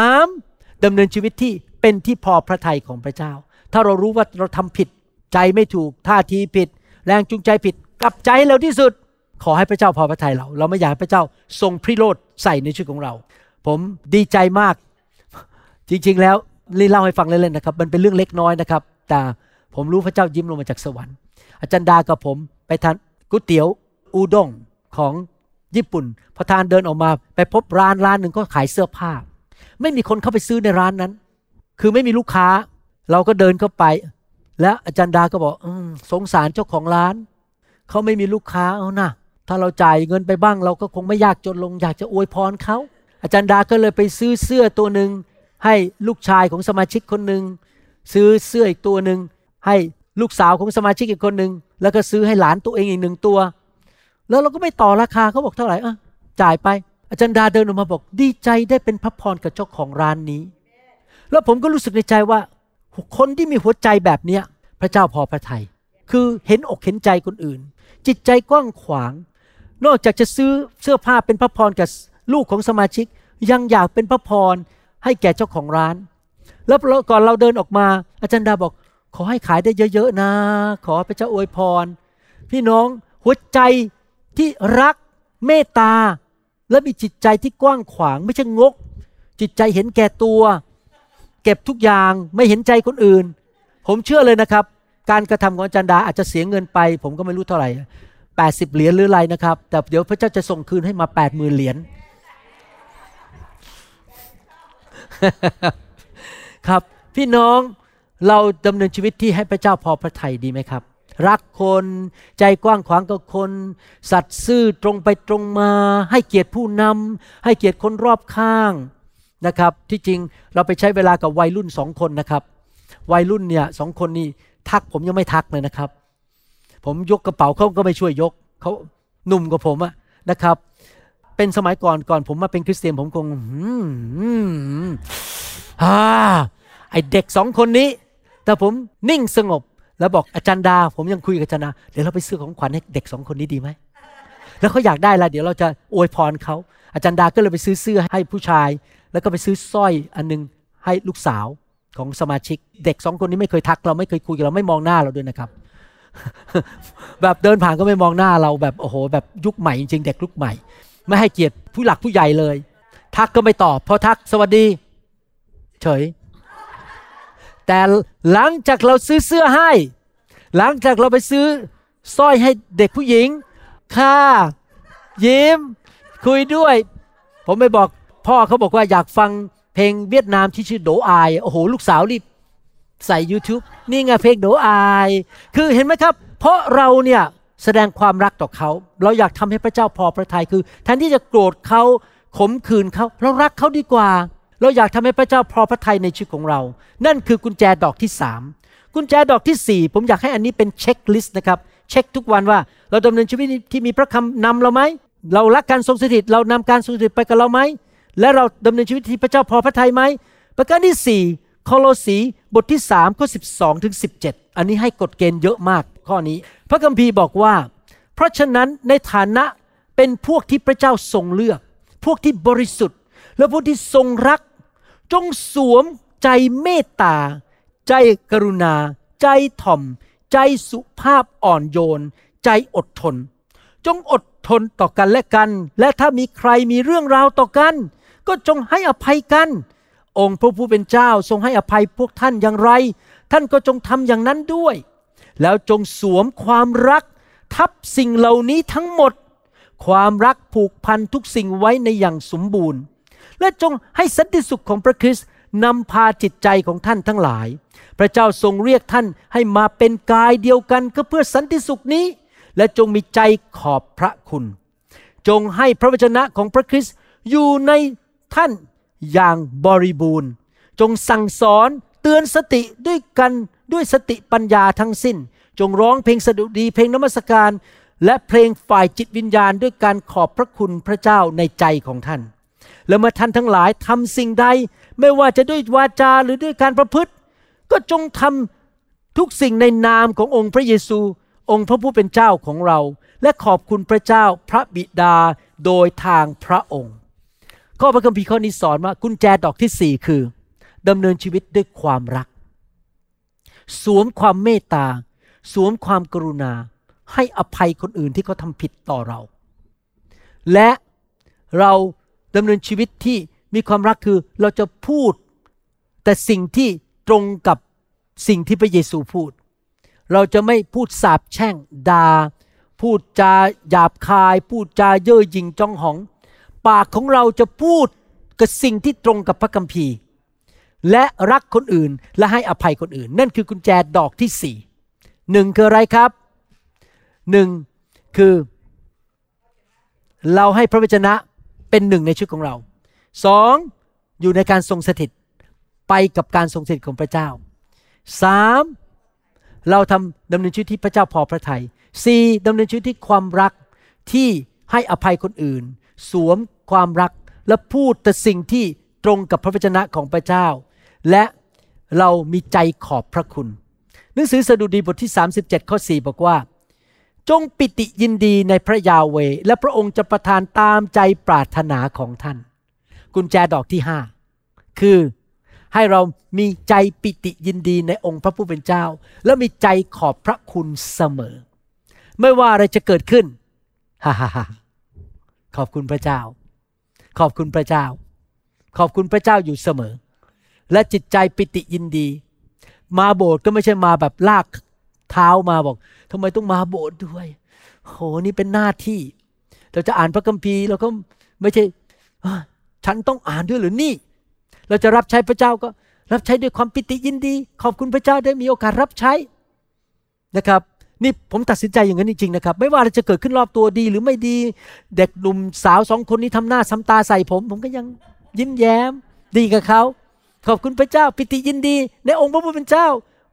3ดำเนินชีวิตที่เป็นที่พอพระทัยของพระเจ้าถ้าเรารู้ว่าเราทำผิดใจไม่ถูกท่าทีผิดแรงจูงใจผิดกลับใจเราที่สุดขอให้พระเจ้าพอพระทัยเราเราไม่อยากให้พระเจ้าทรงพริโรธใส่ในชีวิตของเราผมดีใจมากจริงๆแล้วเล่าให้ฟังเล่นๆนะครับมันเป็นเรื่องเล็กน้อยนะครับแต่ผมรู้พระเจ้ายิ้มลงมาจากสวรรค์อาจารย์ดากับผมไปทานก๋วยเตี๋ยวอูด้งของ ญี่ปุ่นพอทานเดินออกมาไปพบร้านหนึ่งก็ขายเสื้อผ้าไม่มีคนเข้าไปซื้อในร้านนั้นคือไม่มีลูกค้าเราก็เดินเข้าไปแล้วอาจารย์ดาก็บอกสงสารเจ้าของร้านเขาไม่มีลูกค้าเอานะถ้าเราจ่ายเงินไปบ้างเราก็คงไม่ยากจนลงอยากจะอวยพรเขาอาจารย์ดาก็เลยไปซื้อเสื้อตัวนึงให้ลูกชายของสมาชิกคนนึงซื้อเสื้ออีกตัวนึงให้ลูกสาวของสมาชิกอีกคนนึงแล้วก็ซื้อให้หลานตัวเองอีก1ตัวแล้วเราก็ไม่ต่อราคาเขาบอกเท่าไหร่จ่ายไปอาจารย์ดาเดินออกมาบอกดีใจได้เป็นพระพรกับเจ้าของร้านนี้แล้วผมก็รู้สึกในใจว่าคนที่มีหัวใจแบบเนี้ยพระเจ้าพอพระทัยคือเห็นอกเห็นใจคนอื่นจิตใจกว้างขวางนอกจากจะซื้อเสื้อผ้าเป็นพระพรกับลูกของสมาชิกยังอยากเป็นพระพรให้แก่เจ้าของร้านแล้วก่อนเราเดินออกมาอาจารย์ดาบอกขอให้ขายได้เยอะๆนะขอพระเจ้าอวยพรพี่น้องหัวใจที่รักเมตตาและมีจิตใจที่กว้างขวางไม่ใช่งกจิตใจเห็นแก่ตัวเก็บทุกอย่างไม่เห็นใจคนอื่นผมเชื่อเลยนะครับการกระทำของอาจารย์ดาอาจจะเสียเงินไปผมก็ไม่รู้เท่าไหร่80เหรียญหรืออะไรนะครับแต่เดี๋ยวพระเจ้าจะส่งคืนให้มา 80,000 เหรียญครับพี่น้องเราดำเนินชีวิตที่ให้พระเจ้าพอพระทัยดีไหมครับรักคนใจกว้างขวางกับคนสัตย์ซื่อตรงไปตรงมาให้เกียรติผู้นำให้เกียรติคนรอบข้างนะครับที่จริงเราไปใช้เวลากับวัยรุ่น2คนนะครับวัยรุ่นเนี่ย2คนนี่ทักผมยังไม่ทักเลยนะครับผมยกกระเป๋าเขาก็ไม่ช่วยยกเขาหนุ่มกว่าผมอะนะครับเป็นสมัยก่อนผมมาเป็นคริสเตียนผมคงไอเด็ก2คนนี้แต่ผมนิ่งสงบแล้วบอกอาจารย์ดาผมยังคุยกับอาจารย์ดาเดี๋ยวเราไปซื้อของขวัญให้เด็ก2คนนี้ดีไหมแล้วเขาอยากได้อะไรเดี๋ยวเราจะอวยพรเขาอาจารย์ดาก็เลยไปซื้อเสื้อให้ผู้ชายแล้วก็ไปซื้อสร้อยอันนึงให้ลูกสาวของสมาชิกเด็ก2คนนี้ไม่เคยทักเราไม่เคยคุยกับเราไม่มองหน้าเราด้วยนะครับแบบเดินผ่านก็ไม่มองหน้าเราแบบโอ้โหแบบยุคใหม่จริงๆเด็กยุคใหม่ไม่ให้เกียรติผู้หลักผู้ใหญ่เลยทักก็ไม่ตอบพอทักสวัสดีเฉยแต่หลังจากเราซื้อเสื้อให้หลังจากเราไปซื้อสร้อยให้เด็กผู้หญิงค่ะยิ้มคุยด้วยผมไม่บอกพ่อเขาบอกว่าอยากฟังเพลงเวียดนามที่ชื่อโดอายโอ้โหลูกสาวรีบใส่ YouTube นี่ไงเพลงโดอายคือเห็นไหมครับเพราะเราเนี่ยแสดงความรักต่อเขาเราอยากทำให้พระเจ้าพอพระทัยคือแทนที่จะโกรธเขาขมขื่นเขาเรารักเขาดีกว่าเราอยากทำให้พระเจ้าพอพระทัยในชีวิตของเรานั่นคือกุญแจดอกที่3กุญแจดอกที่4ผมอยากให้อันนี้เป็นเช็คลิสต์นะครับเช็คทุกวันว่าเราดำเนินชีวิตที่มีพระคำนำเราไหมเรารักการทรงสถิตเรานำการทรงสถิตไปกับเราไหมและเราดำเนินชีวิตที่พระเจ้าพอพระทัยไหมประการที่4โคโลสีบทที่3ข้อ12ถึง17อันนี้ให้กฎเกณฑ์เยอะมากข้อนี้พระคัมภีร์บอกว่าเพราะฉะนั้นในฐานะเป็นพวกที่พระเจ้าทรงเลือกพวกที่บริสุทธิ์และพวกที่ทรงรักจงสวมใจเมตตาใจกรุณาใจถ่อมใจสุภาพอ่อนโยนใจอดทนจงอดทนต่อกันและกันและถ้ามีใครมีเรื่องราวต่อกันก็จงให้อภัยกันองค์พระผู้เป็นเจ้าทรงให้อภัยพวกท่านอย่างไรท่านก็จงทำอย่างนั้นด้วยแล้วจงสวมความรักทับสิ่งเหล่านี้ทั้งหมดความรักผูกพันทุกสิ่งไว้ในอย่างสมบูรณ์และจงให้สันติสุขของพระคริสต์นำพาจิตใจของท่านทั้งหลายพระเจ้าทรงเรียกท่านให้มาเป็นกายเดียวกันก็เพื่อสันติสุขนี้และจงมีใจขอบพระคุณจงให้พระวจนะของพระคริสต์อยู่ในท่านอย่างบริบูรณ์จงสั่งสอนเตือนสติด้วยกันด้วยสติปัญญาทั้งสิ้นจงร้องเพลงสดุดีเพลงนมัสการและเพลงฝ่ายจิตวิญญาณด้วยการขอบพระคุณพระเจ้าในใจของท่านและเมื่อท่านทั้งหลายทำสิ่งใดไม่ว่าจะด้วยวาจาหรือด้วยการประพฤติก็จงทำทุกสิ่งในนามขององค์พระเยซูองค์พระผู้เป็นเจ้าของเราและขอบคุณพระเจ้าพระบิดาโดยทางพระองค์ข้อพระคัมภีร์ข้อนี้สอนว่ากุญแจดอกที่4คือดำเนินชีวิตด้วยความรักสวมความเมตตาสวมความกรุณาให้อภัยคนอื่นที่เขาทำผิดต่อเราและเราดำเนินชีวิตที่มีความรักคือเราจะพูดแต่สิ่งที่ตรงกับสิ่งที่พระเยซูพูดเราจะไม่พูดสาปแช่งด่า พูดจาหยาบคายพูดจาเย่อหยิ่งจองหองปากของเราจะพูดกับสิ่งที่ตรงกับพระคัมภีร์และรักคนอื่นและให้อภัยคนอื่นนั่นคือกุญแจดอกที่สี่หนึ่งคืออะไรครับหนึ่งคือเราให้พระวจนะเป็นหนึ่งในชีวิตของเราสองอยู่ในการทรงสถิตไปกับการทรงสถิตของพระเจ้าสามเราดำเนินชีวิตที่พระเจ้าพอพระทัยสี่ดำเนินชีวิตที่ความรักที่ให้อภัยคนอื่นสวมความรักและพูดแต่สิ่งที่ตรงกับพระวจนะของพระเจ้าและเรามีใจขอบพระคุณหนังสือสดุดีบทที่37ข้อ4บอกว่าจงปิติยินดีในพระยาเวห์และพระองค์จะประทานตามใจปรารถนาของท่านกุญแจดอกที่5คือให้เรามีใจปิติยินดีในองค์พระผู้เป็นเจ้าและมีใจขอบพระคุณเสมอไม่ว่าอะไรจะเกิดขึ้นฮ่าๆๆขอบคุณพระเจ้าขอบคุณพระเจ้าขอบคุณพระเจ้าอยู่เสมอและจิตใจปิติยินดีมาโบสถ์ก็ไม่ใช่มาแบบลากเท้ามาบอกทำไมต้องมาโบสถ์ด้วยโหนี่เป็นหน้าที่เราจะอ่านพระคัมภีร์เราก็ไม่ใช่ฉันต้องอ่านด้วยหรือนี่เราจะรับใช้พระเจ้าก็รับใช้ด้วยความปิติยินดีขอบคุณพระเจ้าได้มีโอกาสรับใช้นะครับนี่ผมตัดสินใจอย่างนั้นจริงๆนะครับไม่ว่าจะเกิดขึ้นรอบตัวดีหรือไม่ดีเด็กหนุ่มสาวสองคนนี้ทำหน้าซ้ำตาใส่ผมก็ยังยิ้มแย้มดีกับเขาขอบคุณพระเจ้าปิติยินดีในองค์พระผู้เป็นเจ้า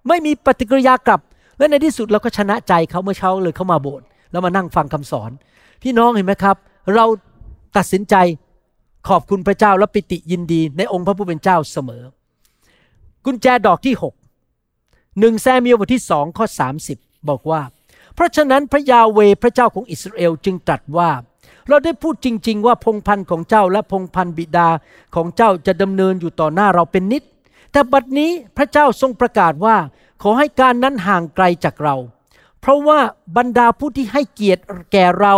ไม่มีปฏิกิริยากลับและในที่สุดเราก็ชนะใจเขาเมื่อเช้าเลยเขามาโบสถ์แล้วมานั่งฟังคำสอนพี่น้องเห็นไหมครับเราตัดสินใจขอบคุณพระเจ้าและปิติยินดีในองค์พระผู้เป็นเจ้าเสมอกุญแจดอกที่6 1 แซมูเอลบทที่2ข้อ30บอกว่าเพราะฉะนั้นพระยาเวห์พระเจ้าของอิสราเอลจึงตรัสว่าเราได้พูดจริงๆว่าพงศ์พันธุ์ของเจ้าและพงศ์พันธุ์บิดาของเจ้าจะดำเนินอยู่ต่อหน้าเราเป็นนิจแต่บัดนี้พระเจ้าทรงประกาศว่าขอให้การนั้นห่างไกลจากเราเพราะว่าบรรดาผู้ที่ให้เกียรติแก่เรา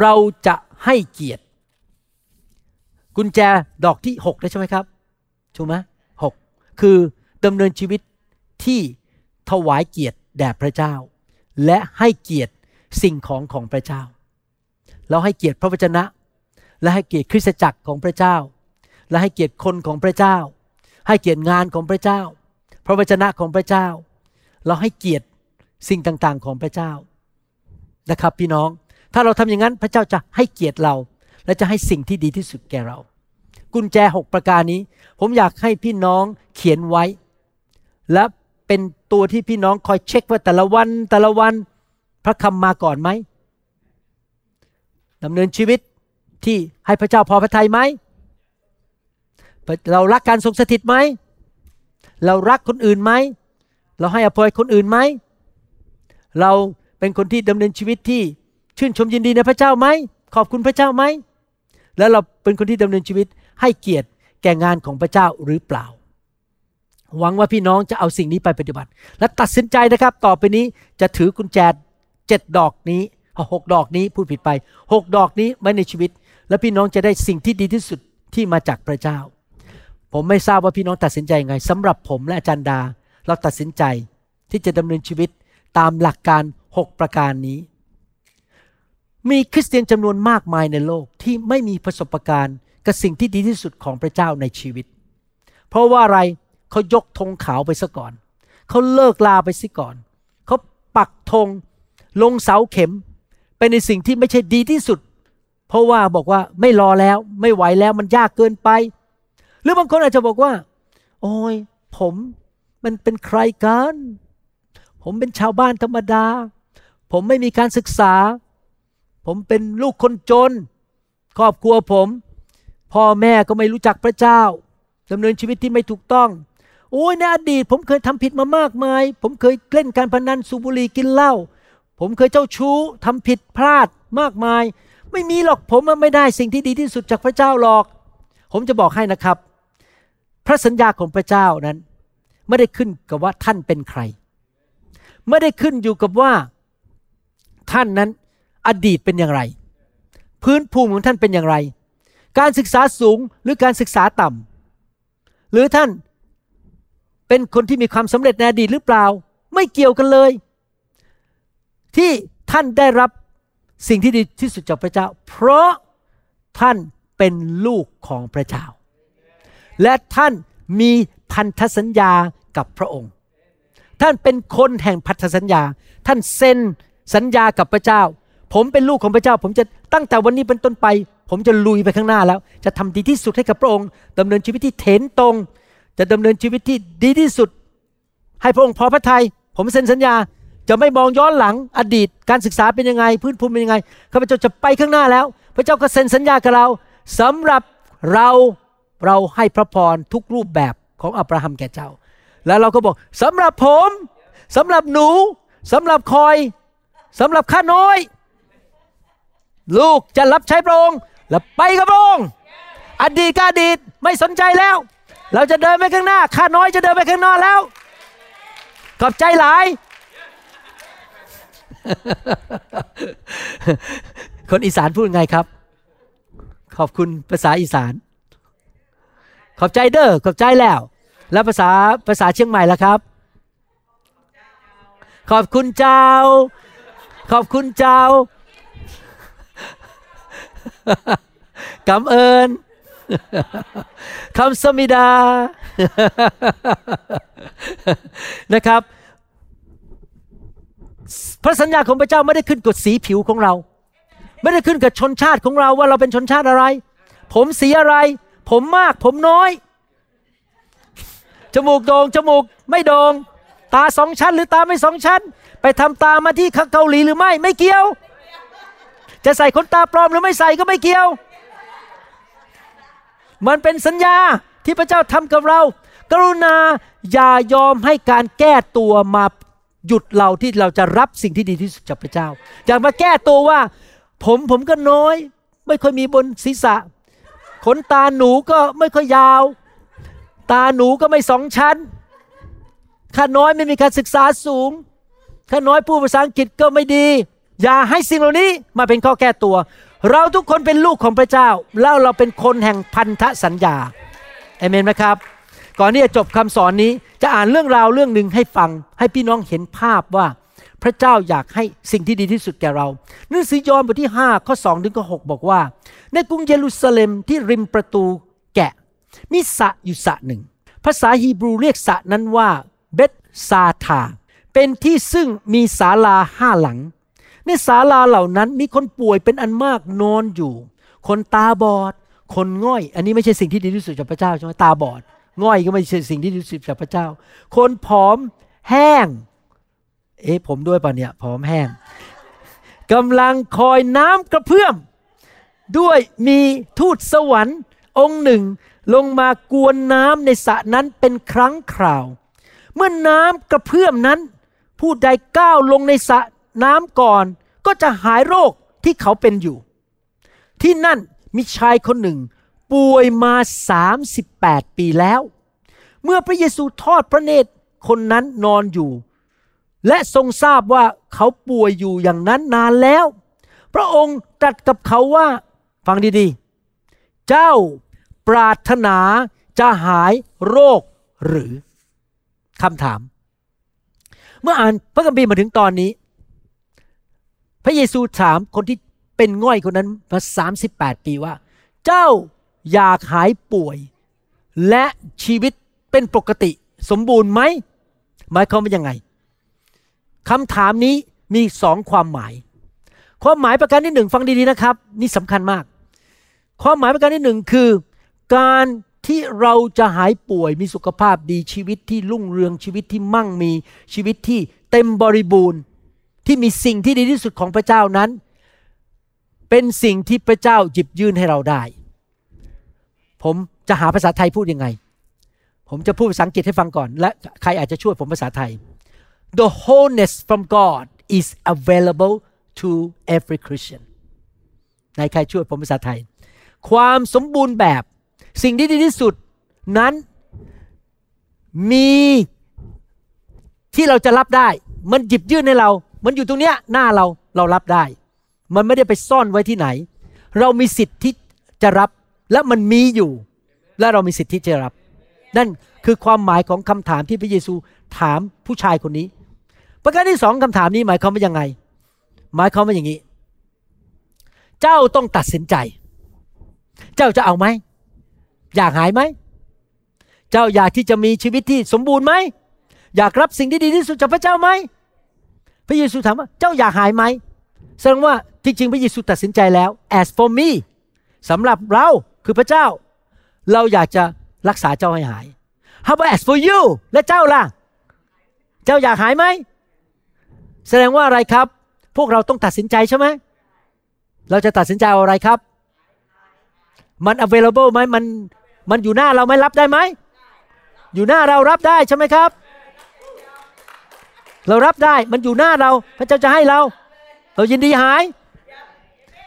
เราจะให้เกียรติกุญแจดอกที่6ได้ใช่ไหมครับถูกไหม6คือดำเนินชีวิตที่ถวายเกียรติแด่พระเจ้าและให้เกียรติสิ่งของของพระเจ้าเราให้เกียรติพระวจนะและให้เกียรติคริสตจักรของพระเจ้าและให้เกียรติคนของพระเจ้าให้เกียรติงานของพระเจ้าพระวจนะของพระเจ้าเราให้เกียรติสิ่งต่างๆของพระเจ้านะครับพี่น้องถ้าเราทำอย่างนั้นพระเจ้าจะให้เกียรติเราและจะให้สิ่งที่ดีที่สุดแก่เรากุญแจ6ประการนี้ผมอยากให้พี่น้องเขียนไว้และเป็นตัวที่พี่น้องคอยเช็คว่าแต่ละวันพระคำมาก่อนไหมดำเนินชีวิตที่ให้พระเจ้าพอพระทัยไหมเรารักการทรงสถิตไหมเรารักคนอื่นไหมเราให้อภัยคนอื่นไหมเราเป็นคนที่ดำเนินชีวิตที่ชื่นชมยินดีในพระเจ้าไหมขอบคุณพระเจ้าไหมแล้วเราเป็นคนที่ดำเนินชีวิตให้เกียรติแก่งานของพระเจ้าหรือเปล่าหวังว่าพี่น้องจะเอาสิ่งนี้ไปปฏิบัติและตัดสินใจนะครับต่อไปนี้จะถือกุญแจ7ดอกนี้6ดอกนี้พูดผิดไป6ดอกนี้ไว้ในชีวิตและพี่น้องจะได้สิ่งที่ดีที่สุดที่มาจากพระเจ้าผมไม่ทราบว่าพี่น้องตัดสินใจยังไงสำหรับผมและอาจารย์ดาเราตัดสินใจที่จะดำเนินชีวิตตามหลักการ6ประการนี้มีคริสเตียนจำนวนมากมายในโลกที่ไม่มีประสบการณ์กับสิ่งที่ดีที่สุดของพระเจ้าในชีวิตเพราะว่าอะไรเขายกธงขาวไปซะก่อนเขาเลิกลาไปซะก่อนเขาปักธงลงเสาเข็มไปในสิ่งที่ไม่ใช่ดีที่สุดเพราะว่าบอกว่าไม่รอแล้วไม่ไหวแล้วมันยากเกินไปหรือบางคนอาจจะบอกว่าโอ้ยผมมันเป็นใครกันผมเป็นชาวบ้านธรรมดาผมไม่มีการศึกษาผมเป็นลูกคนจนครอบครัวผมพ่อแม่ก็ไม่รู้จักพระเจ้าดำเนินชีวิตที่ไม่ถูกต้องโอ้ยในอดีตผมเคยทำผิดมามากมายผมเคยเล่นการพนันสูบบุหรี่กินเหล้าผมเคยเจ้าชู้ทำผิดพลาดมากมายไม่มีหรอกผมไม่ได้สิ่งที่ดีที่สุดจากพระเจ้าหรอกผมจะบอกให้นะครับพระสัญญาของพระเจ้านั้นไม่ได้ขึ้นกับว่าท่านเป็นใครไม่ได้ขึ้นอยู่กับว่าท่านนั้นอดีตเป็นอย่างไรพื้นภูมิของท่านเป็นอย่างไรการศึกษาสูงหรือการศึกษาต่ำหรือท่านเป็นคนที่มีความสำเร็จในอดีตหรือเปล่าไม่เกี่ยวกันเลยที่ท่านได้รับ สิ่งที่ดีที่สุดจากพระเจ้าเพราะท่านเป็นลูกของพระเจ้าและท่านมีพันธสัญญากับพระองค์ท่านเป็นคนแห่งพันธสัญญาท่านเซ็นสัญญากับพระเจ้าผมเป็นลูกของพระเจ้าผมจะตั้งแต่วันนี้เป็นต้นไปผมจะลุยไปข้างหน้าแล้วจะทำดีที่สุดให้กับพระองค์ดำเนินชีวิตที่เถนตรงจะดำเนินชีวิตที่ดีที่สุดให้พระองค์พอพระทัยผมเซ็นสัญญาจะไม่มองย้อนหลังอดีตการศึกษาเป็นยังไงพื้นภูมิเป็นยังไงข้าพเจ้าจะไปข้างหน้าแล้วพระเจ้าก็เซ็นสัญญากับเราสำหรับเราให้พระพรทุกรูปแบบของอับราฮัมแก่เจ้าแล้วเราก็บอกสำหรับผมสำหรับหนูสำหรับคอยสำหรับข้าน้อยลูกจะรับใช้พระองค์และไปกับพระองค์อดีตก็อดีตไม่สนใจแล้วเราจะเดินไปข้างหน้าข้าน้อยจะเดินไปข้างหน้าแล้วขอบใจหลาย คนอีสานพูดไงครับขอบคุณภาษาอีสานขอบใจเด้อขอบใจแล้วแล้วภาษาเชียงใหม่ล่ะครับขอบคุณเจ้าขอบคุณเจ้ากำเอิญคำสมิดานะครับพระสัญญาของพระเจ้าไม่ได้ขึ้นกับสีผิวของเราไม่ได้ขึ้นกับชนชาติของเราว่าเราเป็นชนชาติอะไรผมสีอะไรผมมากผมน้อยจมูกโด่งจมูกไม่โด่งตาสองชั้นหรือตาไม่สองชั้นไปทำตามาที่เกาหลีหรือไม่ไม่เกี่ยวจะใส่ขนตาปลอมหรือไม่ใส่ก็ไม่เกี่ยวมันเป็นสัญญาที่พระเจ้าทำกับเรากรุณาอย่ายอมให้การแก้ตัวมาหยุดเราที่เราจะรับสิ่งที่ดีที่สุดจากพระเจ้าอย่ามาแก้ตัวว่าผมก็น้อยไม่ค่อยมีบนศีรษะขนตาหนูก็ไม่ค่อยยาวตาหนูก็ไม่สองชั้นข้าน้อยไม่มีการศึกษาสูงข้าน้อยพูดภาษาอังกฤษก็ไม่ดีอย่าให้สิ่งเหล่านี้มาเป็นข้อแก้ตัวเราทุกคนเป็นลูกของพระเจ้าแล้วเราเป็นคนแห่งพันธสัญญาอาเมนไหมครับก่อนที่จะจบคำสอนนี้จะอ่านเรื่องราวเรื่องหนึ่งให้ฟังให้พี่น้องเห็นภาพว่าพระเจ้าอยากให้สิ่งที่ดีที่สุดแก่เราหนังสือยอห์นบทที่5ข้อ2ถึงข้อ6บอกว่าในกรุงเยรูซาเล็มที่ริมประตูแกะมีสระอยู่สระหนึ่งภาษาฮีบรูเรียกสระนั้นว่าเบธซาธาเป็นที่ซึ่งมีศาลา5หลังในศาลาเหล่านั้นมีคนป่วยเป็นอันมากนอนอยู่คนตาบอดคนง่อยอันนี้ไม่ใช่สิ่งที่ดีที่สุดจากพระเจ้าใช่ไหมตาบอดง่อยก็ไม่ใช่สิ่งที่ดีที่สุดจากพระเจ้าคนผอมแห้งผมด้วยป่ะเนี่ยผอมแห้งกำลังคอยน้ำกระเพื่อมด้วยมีทูตสวรรค์องค์หนึ่งลงมากวนน้ำในสระนั้นเป็นครั้งคราวเมื่อน้ำกระเพื่อมนั้นผู้ใดก้าวลงในสระน้ำก่อนก็จะหายโรคที่เขาเป็นอยู่ที่นั่นมีชายคนหนึ่งป่วยมา38ปีแล้วเมื่อพระเยซูทอดพระเนตรคนนั้นนอนอยู่และทรงทราบว่าเขาป่วยอยู่อย่างนั้นนานแล้วพระองค์ตรัสกับเขาว่าฟังดีๆเจ้าปรารถนาจะหายโรคหรือคำถามเมื่ออ่านพระคัมภีร์มาถึงตอนนี้พระเยซูถามคนที่เป็นง่อยคนนั้นมา38ปีว่าเจ้าอยากหายป่วยและชีวิตเป็นปกติสมบูรณ์ไหมหมายความว่ายังไงคำถามนี้มี2ความหมายความหมายประการที่1ฟังดีๆนะครับนี่สำคัญมากความหมายประการที่1คือการที่เราจะหายป่วยมีสุขภาพดีชีวิตที่รุ่งเรืองชีวิตที่มั่งมีชีวิตที่เต็มบริบูรณ์ที่มีสิ่งที่ดีที่สุดของพระเจ้านั้นเป็นสิ่งที่พระเจ้าหยิบยื่นให้เราได้ผมจะหาภาษาไทยพูดยังไงผมจะพูดภาษาอังกฤษให้ฟังก่อนและใครอาจจะช่วยผมภาษาไทยThe wholeness from God is available to every Christian. นายใครช่วยผมภาษาไทยความสมบูรณ์แบบสิ่งที่ดีที่สุดนั้นมีที่เราจะรับได้มันหยิบยื่นให้เรามันอยู่ตรงเนี้ยหน้าเรารับได้มันไม่ได้ไปซ่อนไว้ที่ไหนเรามีสิทธิ์ที่จะรับและมันมีอยู่และเรามีสิทธิ์ที่จะรับนั่นคือความหมายของคำถามที่พระเยซูถามผู้ชายคนนี้ประการที่2คำถามนี้หมายความว่ายังไงหมายความว่าอย่างนี้ เจ้าต้องตัดสินใจเจ้าจะเอาไหมอยากหายไหมเจ้าอยากที่จะมีชีวิตที่สมบูรณ์ไหมอยากรับสิ่งที่ดีที่สุดจากพระเจ้าไหมพระเยซูถามว่าเจ้าอยากหายไหมแสดงว่าจริงๆพระเยซูตัดสินใจแล้ว as for me สำหรับเราคือพระเจ้าเราอยากจะรักษาเจ้าให้หาย how about as for you และเจ้าล่ะเจ้าอยากหายไหมแสดงว่าอะไรครับพวกเราต้องตัดสินใจใช่ไหมเราจะตัดสินใจอะไรครับมัน available ไหมมันอยู่หน้าเราไหมรับได้ไหมอยู่หน้าเรารับได้ใช่ไหมครับเรารับได้มันอยู่หน้าเราพระเจ้าจะให้เรายินดีหาย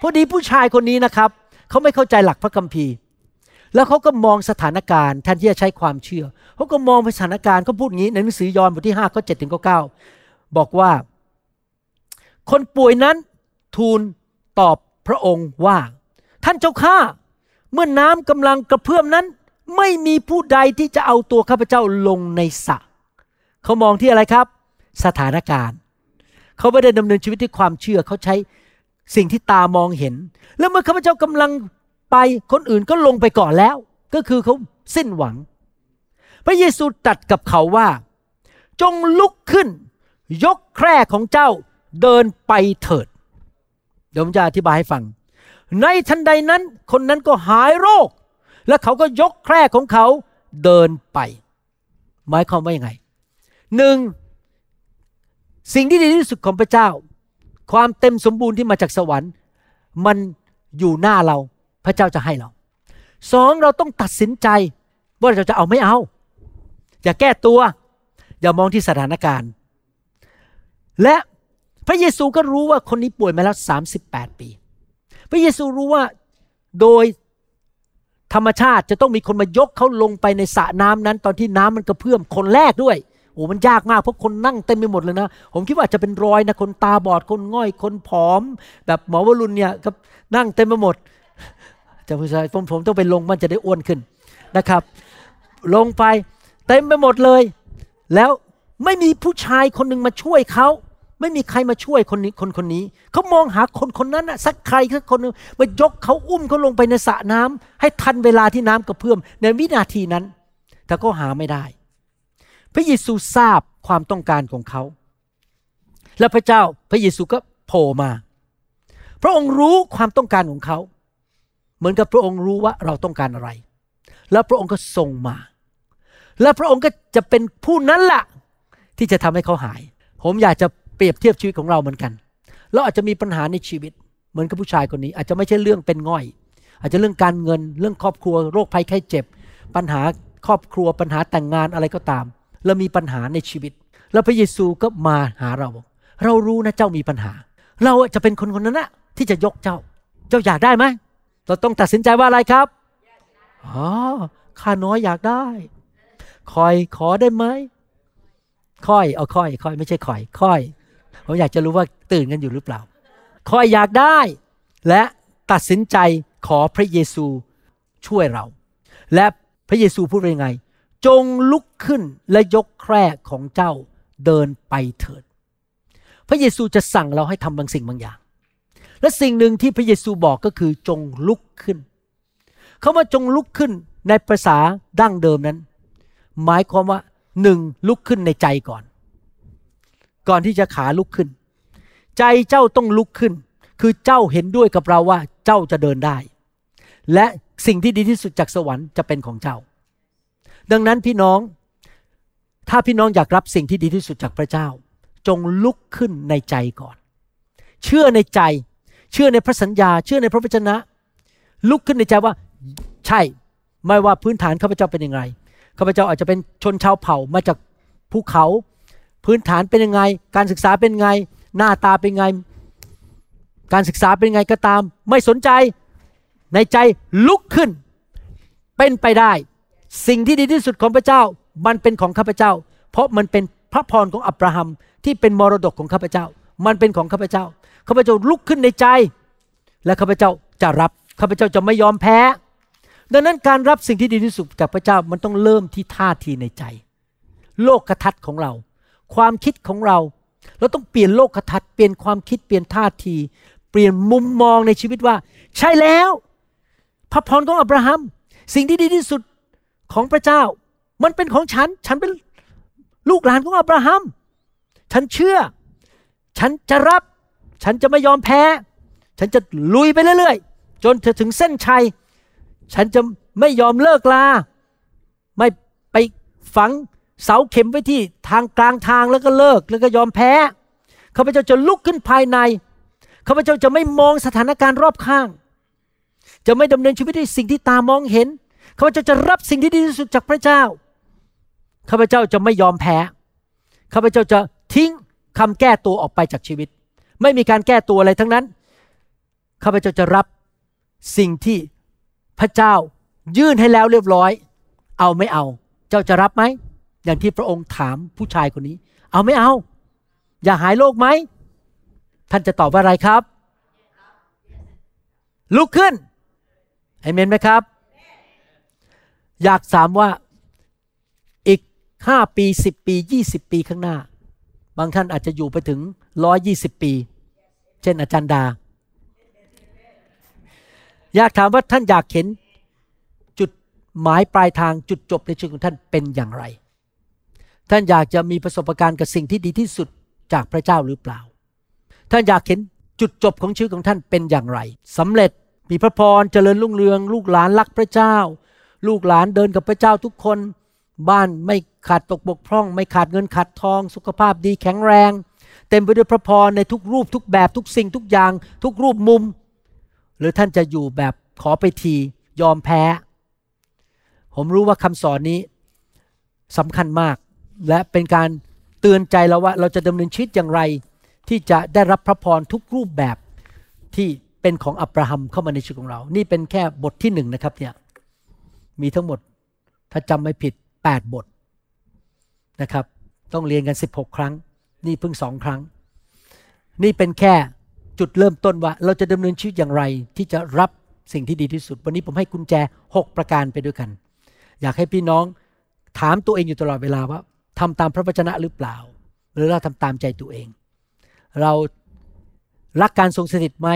พอดีผู้ชายคนนี้นะครับเขาไม่เข้าใจหลักพระคัมภีร์แล้วเขาก็มองสถานการณ์แทนที่จะใช้ความเชื่อเขาก็มองสถานการณ์เขาพูดงี้ในหนังสือยอห์นบทที่5ข้อ7ถึงข้อ9บอกว่าคนป่วยนั้นทูลตอบพระองค์ว่าท่านเจ้าข้าเมื่อน้ำกำลังกระเพื่อมนั้นไม่มีผู้ใดที่จะเอาตัวข้าพเจ้าลงในสระเขามองที่อะไรครับสถานการณ์เขาไม่ได้ดำเนินชีวิตด้วยความเชื่อเขาใช้สิ่งที่ตามองเห็นแล้วเมื่อข้าพเจ้ากำลังไปคนอื่นก็ลงไปก่อนแล้วก็คือเขาสิ้นหวังพระเยซูตรัสกับเขาว่าจงลุกขึ้นยกแคร่ของเจ้าเดินไปเถิดเดี๋ยวผมจะอธิบายให้ฟังในทันใดนั้นคนนั้นก็หายโรคและเขาก็ยกแคร่ของเขาเดินไปหมายความว่ายังไงหนึ่งสิ่งที่ดีที่สุดของพระเจ้าความเต็มสมบูรณ์ที่มาจากสวรรค์มันอยู่หน้าเราพระเจ้าจะให้เราสองเราต้องตัดสินใจว่าเราจะเอาไม่เอาอย่าแก้ตัวอย่ามองที่สถานการณ์และพระเยซูก็รู้ว่าคนนี้ป่วยมาแล้ว38ปีพระเยซูรู้ว่าโดยธรรมชาติจะต้องมีคนมายกเขาลงไปในสระน้ำนั้นตอนที่น้ำมันกระเพื่อมคนแรกด้วยโอ้มันยากมากเพราะคนนั่งเต็มไปหมดเลยนะผมคิดว่าจะเป็นรอยนะคนตาบอดคนง่อยคนผอมแบบหมอวรุณเนี่ยก็นั่งเต็มไปหมดจะผู้ชายผมต้องไปลงมันจะได้อ้วนขึ้นนะครับลงไปเต็มไปหมดเลยแล้วไม่มีผู้ชายคนนึงมาช่วยเขาไม่มีใครมาช่วยคนนี้เขามองหาคนนั้นน่ะสักใครสักคนนึงมายกเขาอุ้มเขาลงไปในสระน้ำให้ทันเวลาที่น้ำกระเพื่อมในวินาทีนั้นแต่ก็หาไม่ได้พระเยซูทราบความต้องการของเขาและพระเยซูก็โผล่มาพระองค์รู้ความต้องการของเขาเหมือนกับพระองค์รู้ว่าเราต้องการอะไรแล้วพระองค์ก็ทรงมาและพระองค์ก็จะเป็นผู้นั้นล่ะที่จะทำให้เขาหายผมอยากจะเปรียบเทียบชีวิตของเราเหมือนกันเราอาจจะมีปัญหาในชีวิตเหมือนกับผู้ชายคนนี้อาจจะไม่ใช่เรื่องเป็นง่อยอาจจะเรื่องการเงินเรื่องครอบครัวโรคภัยไข้เจ็บปัญหาครอบครัวปัญหาแต่งงานอะไรก็ตามเรามีปัญหาในชีวิตแล้วพระเยซูก็มาหาเราเรารู้นะเจ้ามีปัญหาเราจะเป็นคนนั้นนะที่จะยกเจ้าอยากได้ไหมเราต้องตัดสินใจว่าอะไรครับอ๋อข้าน้อยอยากได้คอยขอได้ไหมคอยไม่ใช่คอยคอยผมอยากจะรู้ว่าตื่นกันอยู่หรือเปล่าคอยอยากได้และตัดสินใจขอพระเยซูช่วยเราและพระเยซูพูดยังไงจงลุกขึ้นและยกแคร่ของเจ้าเดินไปเถิดพระเยซูจะสั่งเราให้ทำบางสิ่งบางอย่างและสิ่งหนึ่งที่พระเยซูบอกก็คือจงลุกขึ้นคำว่าจงลุกขึ้นในภาษาดั้งเดิมนั้นหมายความว่าหนึ่งลุกขึ้นในใจก่อนที่จะขาลุกขึ้นใจเจ้าต้องลุกขึ้นคือเจ้าเห็นด้วยกับเราว่าเจ้าจะเดินได้และสิ่งที่ดีที่สุดจากสวรรค์จะเป็นของเจ้าดังนั้นพี่น้องถ้าพี่น้องอยากรับสิ่งที่ดีที่สุดจากพระเจ้าจงลุกขึ้นในใจก่อนเชื่อในใจเชื่อในพระสัญญาเชื่อในพระวจนะลุกขึ้นในใจว่าใช่ไม่ว่าพื้นฐานข้าพเจ้าเป็นยังไงข้าพเจ้าอาจจะเป็นชนชาวเผ่ามาจากภูเขาพื้นฐานเป็นยังไงการศึกษาเป็นยังไงหน้าตาเป็นยังไงการศึกษาเป็นยังไงก็ตามไม่สนใจในใจลุกขึ้นเป็นไปได้สิ่งที่ดีที่สุดของพระเจ้ามันเป็นของข้าพเจ้าเพราะมันเป็นพระพรของอับราฮัมที่เป็นมรดกของข้าพเจ้ามันเป็นของข้าพเจ้าข้าพเจ้าลุกขึ้นในใจและข้าพเจ้าจะรับข้าพเจ้าจะไม่ยอมแพ้ดังนั้นการรับสิ่งที่ดีที่สุดจากพระเจ้ามันต้องเริ่มที่ท่าทีในใจโลกทัศน์ของเราความคิดของเราเราต้องเปลี่ยนโลกทัศน์เปลี่ยนความคิดเปลี่ยนท่าที เปลี่ยนมุมมองในชีวิตว่าใช่แล้วพระพรของอับราฮัมสิ่งที่ดีที่สุดของพระเจ้ามันเป็นของฉันฉันเป็นลูกหลานของอับราฮัมฉันเชื่อฉันจะรับฉันจะไม่ยอมแพ้ฉันจะลุยไปเรื่อยๆจนถึงเส้นชัยฉันจะไม่ยอมเลิกลาไม่ไปฝังเสาเข็มไว้ที่ทางกลางทางแล้วก็เลิกแล้วก็ยอมแพ้ข้าพเจ้าจะลุกขึ้นภายในข้าพเจ้าจะไม่มองสถานการณ์รอบข้างจะไม่ดำเนินชีวิตด้วยสิ่งที่ตามองเห็นข้าพเจ้าจะรับสิ่งที่ดีที่สุดจากพระเจ้าข้าพเจ้าจะไม่ยอมแพ้ข้าพเจ้าจะทิ้งคำแก้ตัวออกไปจากชีวิตไม่มีการแก้ตัวอะไรทั้งนั้นข้าพเจ้าจะรับสิ่งที่พระเจ้ายื่นให้แล้วเรียบร้อยเอาไม่เอาเจ้าจะรับไหมอย่างที่พระองค์ถามผู้ชายคนนี้เอาไม่เอาอย่าหายโรคไหมท่านจะตอบว่าอะไรครับลุกขึ้นอาเมนไหมครับอยากถามว่าอีก5ปี10ปี20ปีข้างหน้าบางท่านอาจจะอยู่ไปถึง120ปีเช่นอาจารย์ดาอยากถามว่าท่านอยากเห็นจุดหมายปลายทางจุดจบในชีวิตของท่านเป็นอย่างไรท่านอยากจะมีประสบการณ์กับสิ่งที่ดีที่สุดจากพระเจ้าหรือเปล่าท่านอยากเห็นจุดจบของชีวิตของท่านเป็นอย่างไรสำเร็จมีพระพรเจริญรุ่งเรืองลูกหลานรักพระเจ้าลูกหลานเดินกับพระเจ้าทุกคนบ้านไม่ขาดตกบกพร่องไม่ขาดเงินขาดทองสุขภาพดีแข็งแรงเต็มไปด้วยพระพรในทุกรูปทุกแบบทุกสิ่งทุกอย่างทุกรูปมุมหรือท่านจะอยู่แบบขอไปทียอมแพ้ผมรู้ว่าคำสอนนี้สำคัญมากและเป็นการเตือนใจเราว่าเราจะดำเนินชีวิตอย่างไรที่จะได้รับพระพรทุกรูปแบบที่เป็นของอับราฮัมเข้ามาในชีวิตของเรานี่เป็นแค่บทที่1นะครับเนี่ยมีทั้งหมดถ้าจำไม่ผิด8บทนะครับต้องเรียนกัน16ครั้งนี่เพิ่ง2ครั้งนี่เป็นแค่จุดเริ่มต้นว่าเราจะดำเนินชีวิตอย่างไรที่จะรับสิ่งที่ดีที่สุดวันนี้ผมให้กุญแจ6ประการไปด้วยกันอยากให้พี่น้องถามตัวเองอยู่ตลอดเวลาว่าทำตามพระวจนะหรือเปล่าหรือเราทำตามใจตัวเองเรารักการทรงสถิตไหม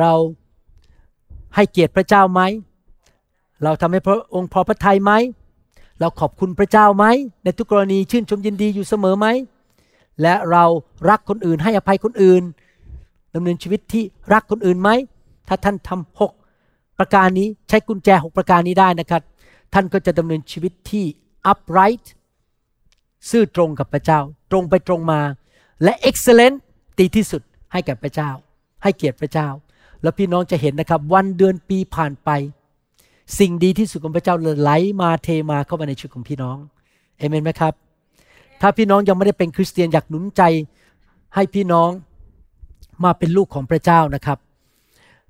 เราให้เกียรติพระเจ้าไหมเราทำให้พระองค์พอพระทัยไหมเราขอบคุณพระเจ้าไหมในทุกกรณีชื่นชมยินดีอยู่เสมอไหมและเรารักคนอื่นให้อภัยคนอื่นดำเนินชีวิตที่รักคนอื่นไหมถ้าท่านทำ6ประการนี้ใช้กุญแจ6ประการนี้ได้นะครับท่านก็จะดำเนินชีวิตที่ upright ซื่อตรงกับพระเจ้าตรงไปตรงมาและ excellent ดีที่สุดให้แก่พระเจ้าให้เกียรติพระเจ้าแล้วพี่น้องจะเห็นนะครับวันเดือนปีผ่านไปสิ่งดีที่สุดของพระเจ้าไหลมาเทมาเข้ามาในชีวิตของพี่น้องเอเมนไหมครับถ้าพี่น้องยังไม่ได้เป็นคริสเตียนอยากหนุนใจให้พี่น้องมาเป็นลูกของพระเจ้านะครับ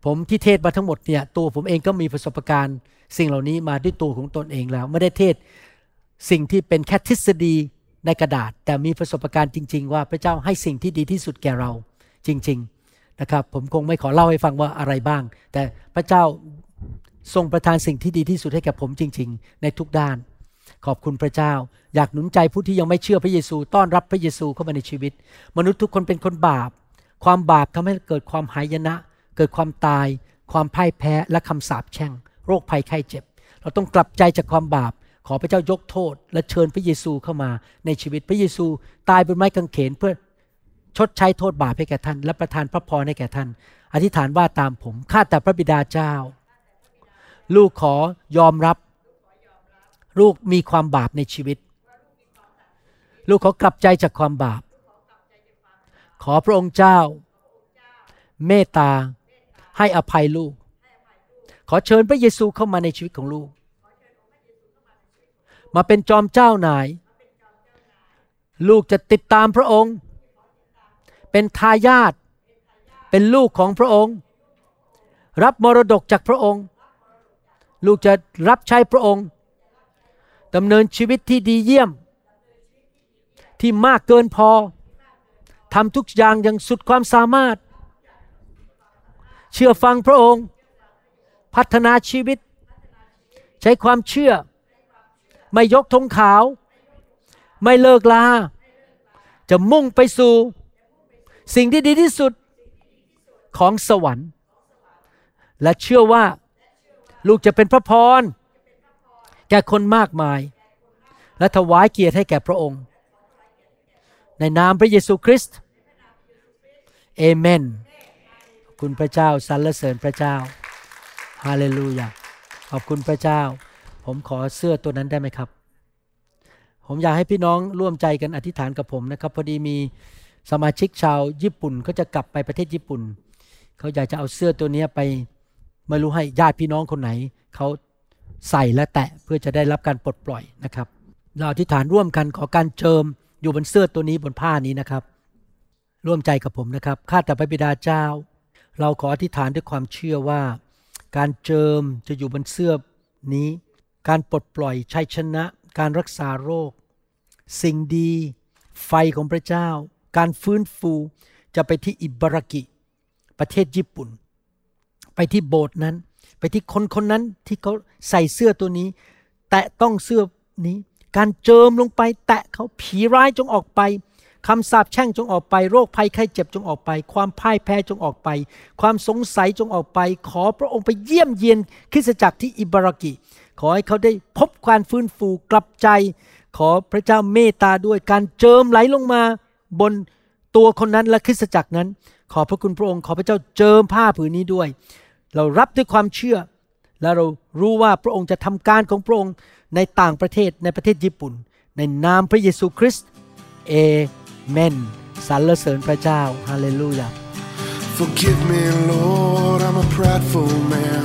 ผมที่เทศมาทั้งหมดเนี่ยตัวผมเองก็มีประสบการณ์สิ่งเหล่านี้มาด้วยตัวของตนเองแล้วไม่ได้เทศสิ่งที่เป็นแค่ทฤษฎีในกระดาษแต่มีประสบการณ์จริงๆว่าพระเจ้าให้สิ่งที่ดีที่สุดแก่เราจริงๆนะครับผมคงไม่ขอเล่าให้ฟังว่าอะไรบ้างแต่พระเจ้าทรงประทานสิ่งที่ดีที่สุดให้แก่ผมจริงๆในทุกด้านขอบคุณพระเจ้าอยากหนุนใจผู้ที่ยังไม่เชื่อพระเยซูต้อนรับพระเยซูเข้ามาในชีวิตมนุษย์ทุกคนเป็นคนบาปความบาปทำให้เกิดความหายนะเกิดความตายความพ่ายแพ้และคำสาปแช่งโรคภัยไข้เจ็บเราต้องกลับใจจากความบาปขอพระเจ้ายกโทษและเชิญพระเยซูเข้ามาในชีวิตพระเยซูตายบนไม้กางเขนเพื่อชดใช้โทษบาปให้แก่ท่านและประทานพระพรให้แก่ท่านอธิษฐานว่าตามผมข้าแต่พระบิดาเจ้าลูกขอยอมรับลูกมีความบาปในชีวิตลูกขอกลับใจจากความบาปขอพระองค์เจ้าเมตตาให้อภัยลูกขอเชิญพระเยซูเข้ามาในชีวิตของลูกมาเป็นจอมเจ้านายลูกจะติดตามพระองค์เป็นทายาทเป็นลูกของพระองค์รับมรดกจากพระองค์ลูกจะรับใช้พระองค์ดำเนินชีวิตที่ดีเยี่ยมที่มากเกินพอทำทุกอย่างอย่างสุดความสามารถเชื่อฟังพระองค์พัฒนาชีวิตใช้ความเชื่อไม่ยกธงขาวไม่เลิกลาจะมุ่งไปสู่สิ่งที่ดีที่สุด ของสวรรค์และเชื่อว่าลูกจะเป็นพระพรแก่คนมากมายและถวายเกียรติให้แก่พระองค์ในนามพระเยซูคริสต์เอเมนขอบคุณพระเจ้าสรรเสริญพระเจ้าฮาเลลูยาขอบคุณพระเจ้าผมขอเสื้อตัวนั้นได้ไหมครับผมอยากให้พี่น้องร่วมใจกันอธิษฐานกับผมนะครับพอดีมีสมาชิกชาวญี่ปุ่นเขาจะกลับไปประเทศญี่ปุ่นเขาอยากจะเอาเสื้อตัวนี้ไปไม่รู้ให้ญาติพี่น้องคนไหนเขาใส่และแตะเพื่อจะได้รับการปลดปล่อยนะครับเราอธิษฐานร่วมกันขอการเจิมอยู่บนเสื้อตัวนี้บนผ้านี้นะครับร่วมใจกับผมนะครับข้าแต่พระบิดาเจ้าเราขออธิษฐานด้วยความเชื่อว่าการเจิมจะอยู่บนเสื้อนี้การปลดปล่อยชัยชนะการรักษาโรคสิ่งดีไฟของพระเจ้าการฟื้นฟูจะไปที่อิบารากิประเทศญี่ปุ่นไปที่โบสถ์นั้นไปที่คนๆนั้นที่เขาใส่เสื้อตัวนี้แตะต้องเสื้อนี้การเจิมลงไปแตะเขาผีร้ายจงออกไปคำสาปแช่งจงออกไปโรคภัยไข้เจ็บจงออกไปความพ่ายแพ้จงออกไปความสงสัยจงออกไปขอพระองค์ไปเยี่ยมเยียนคริสตจักรที่อิบารากิขอให้เขาได้พบความฟื้นฟูกลับใจขอพระเจ้าเมตตาด้วยการเจิมไหลลงมาบนตัวคนนั้นและคริสตจักรนั้นขอพระคุณพระองค์ขอพระเจ้าเจิมผ้าผืนนี้ด้วยเรารับด้วยความเชื่อและเรารู้ว่าพระองค์จะทำการของพระองค์ในต่างประเทศในประเทศญี่ปุ่นในนามพระเยซูคริสต์เอเมนสรรเสริญพระเจ้าฮาเลลูยา Forgive me Lord I'm a prideful man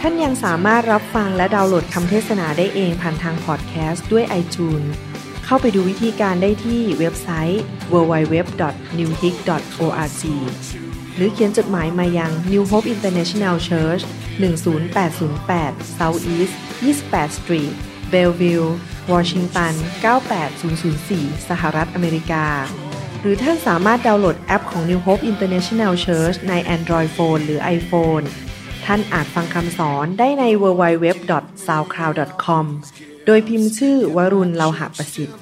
ท่านยังสามารถรับฟังและดาวน์โหลดคำเทศนาได้เองผ่านทางพอดแคสต์ด้วย iTunes เข้าไปดูวิธีการได้ที่เว็บไซต์ www.newhope.org หรือเขียนจดหมายมายัง New Hope International Church 10808 South East 28th Street Bellevue วอชิงตัน 98004 สหรัฐอเมริกาหรือท่านสามารถดาวน์โหลดแอปของ New Hope International Church ใน Android Phone หรือ iPhone ท่านอาจฟังคำสอนได้ใน www.soundcloud.com โดยพิมพ์ชื่อวรุณเลาหะประสิทธิ์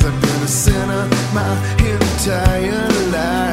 I've been a sinner my entire life.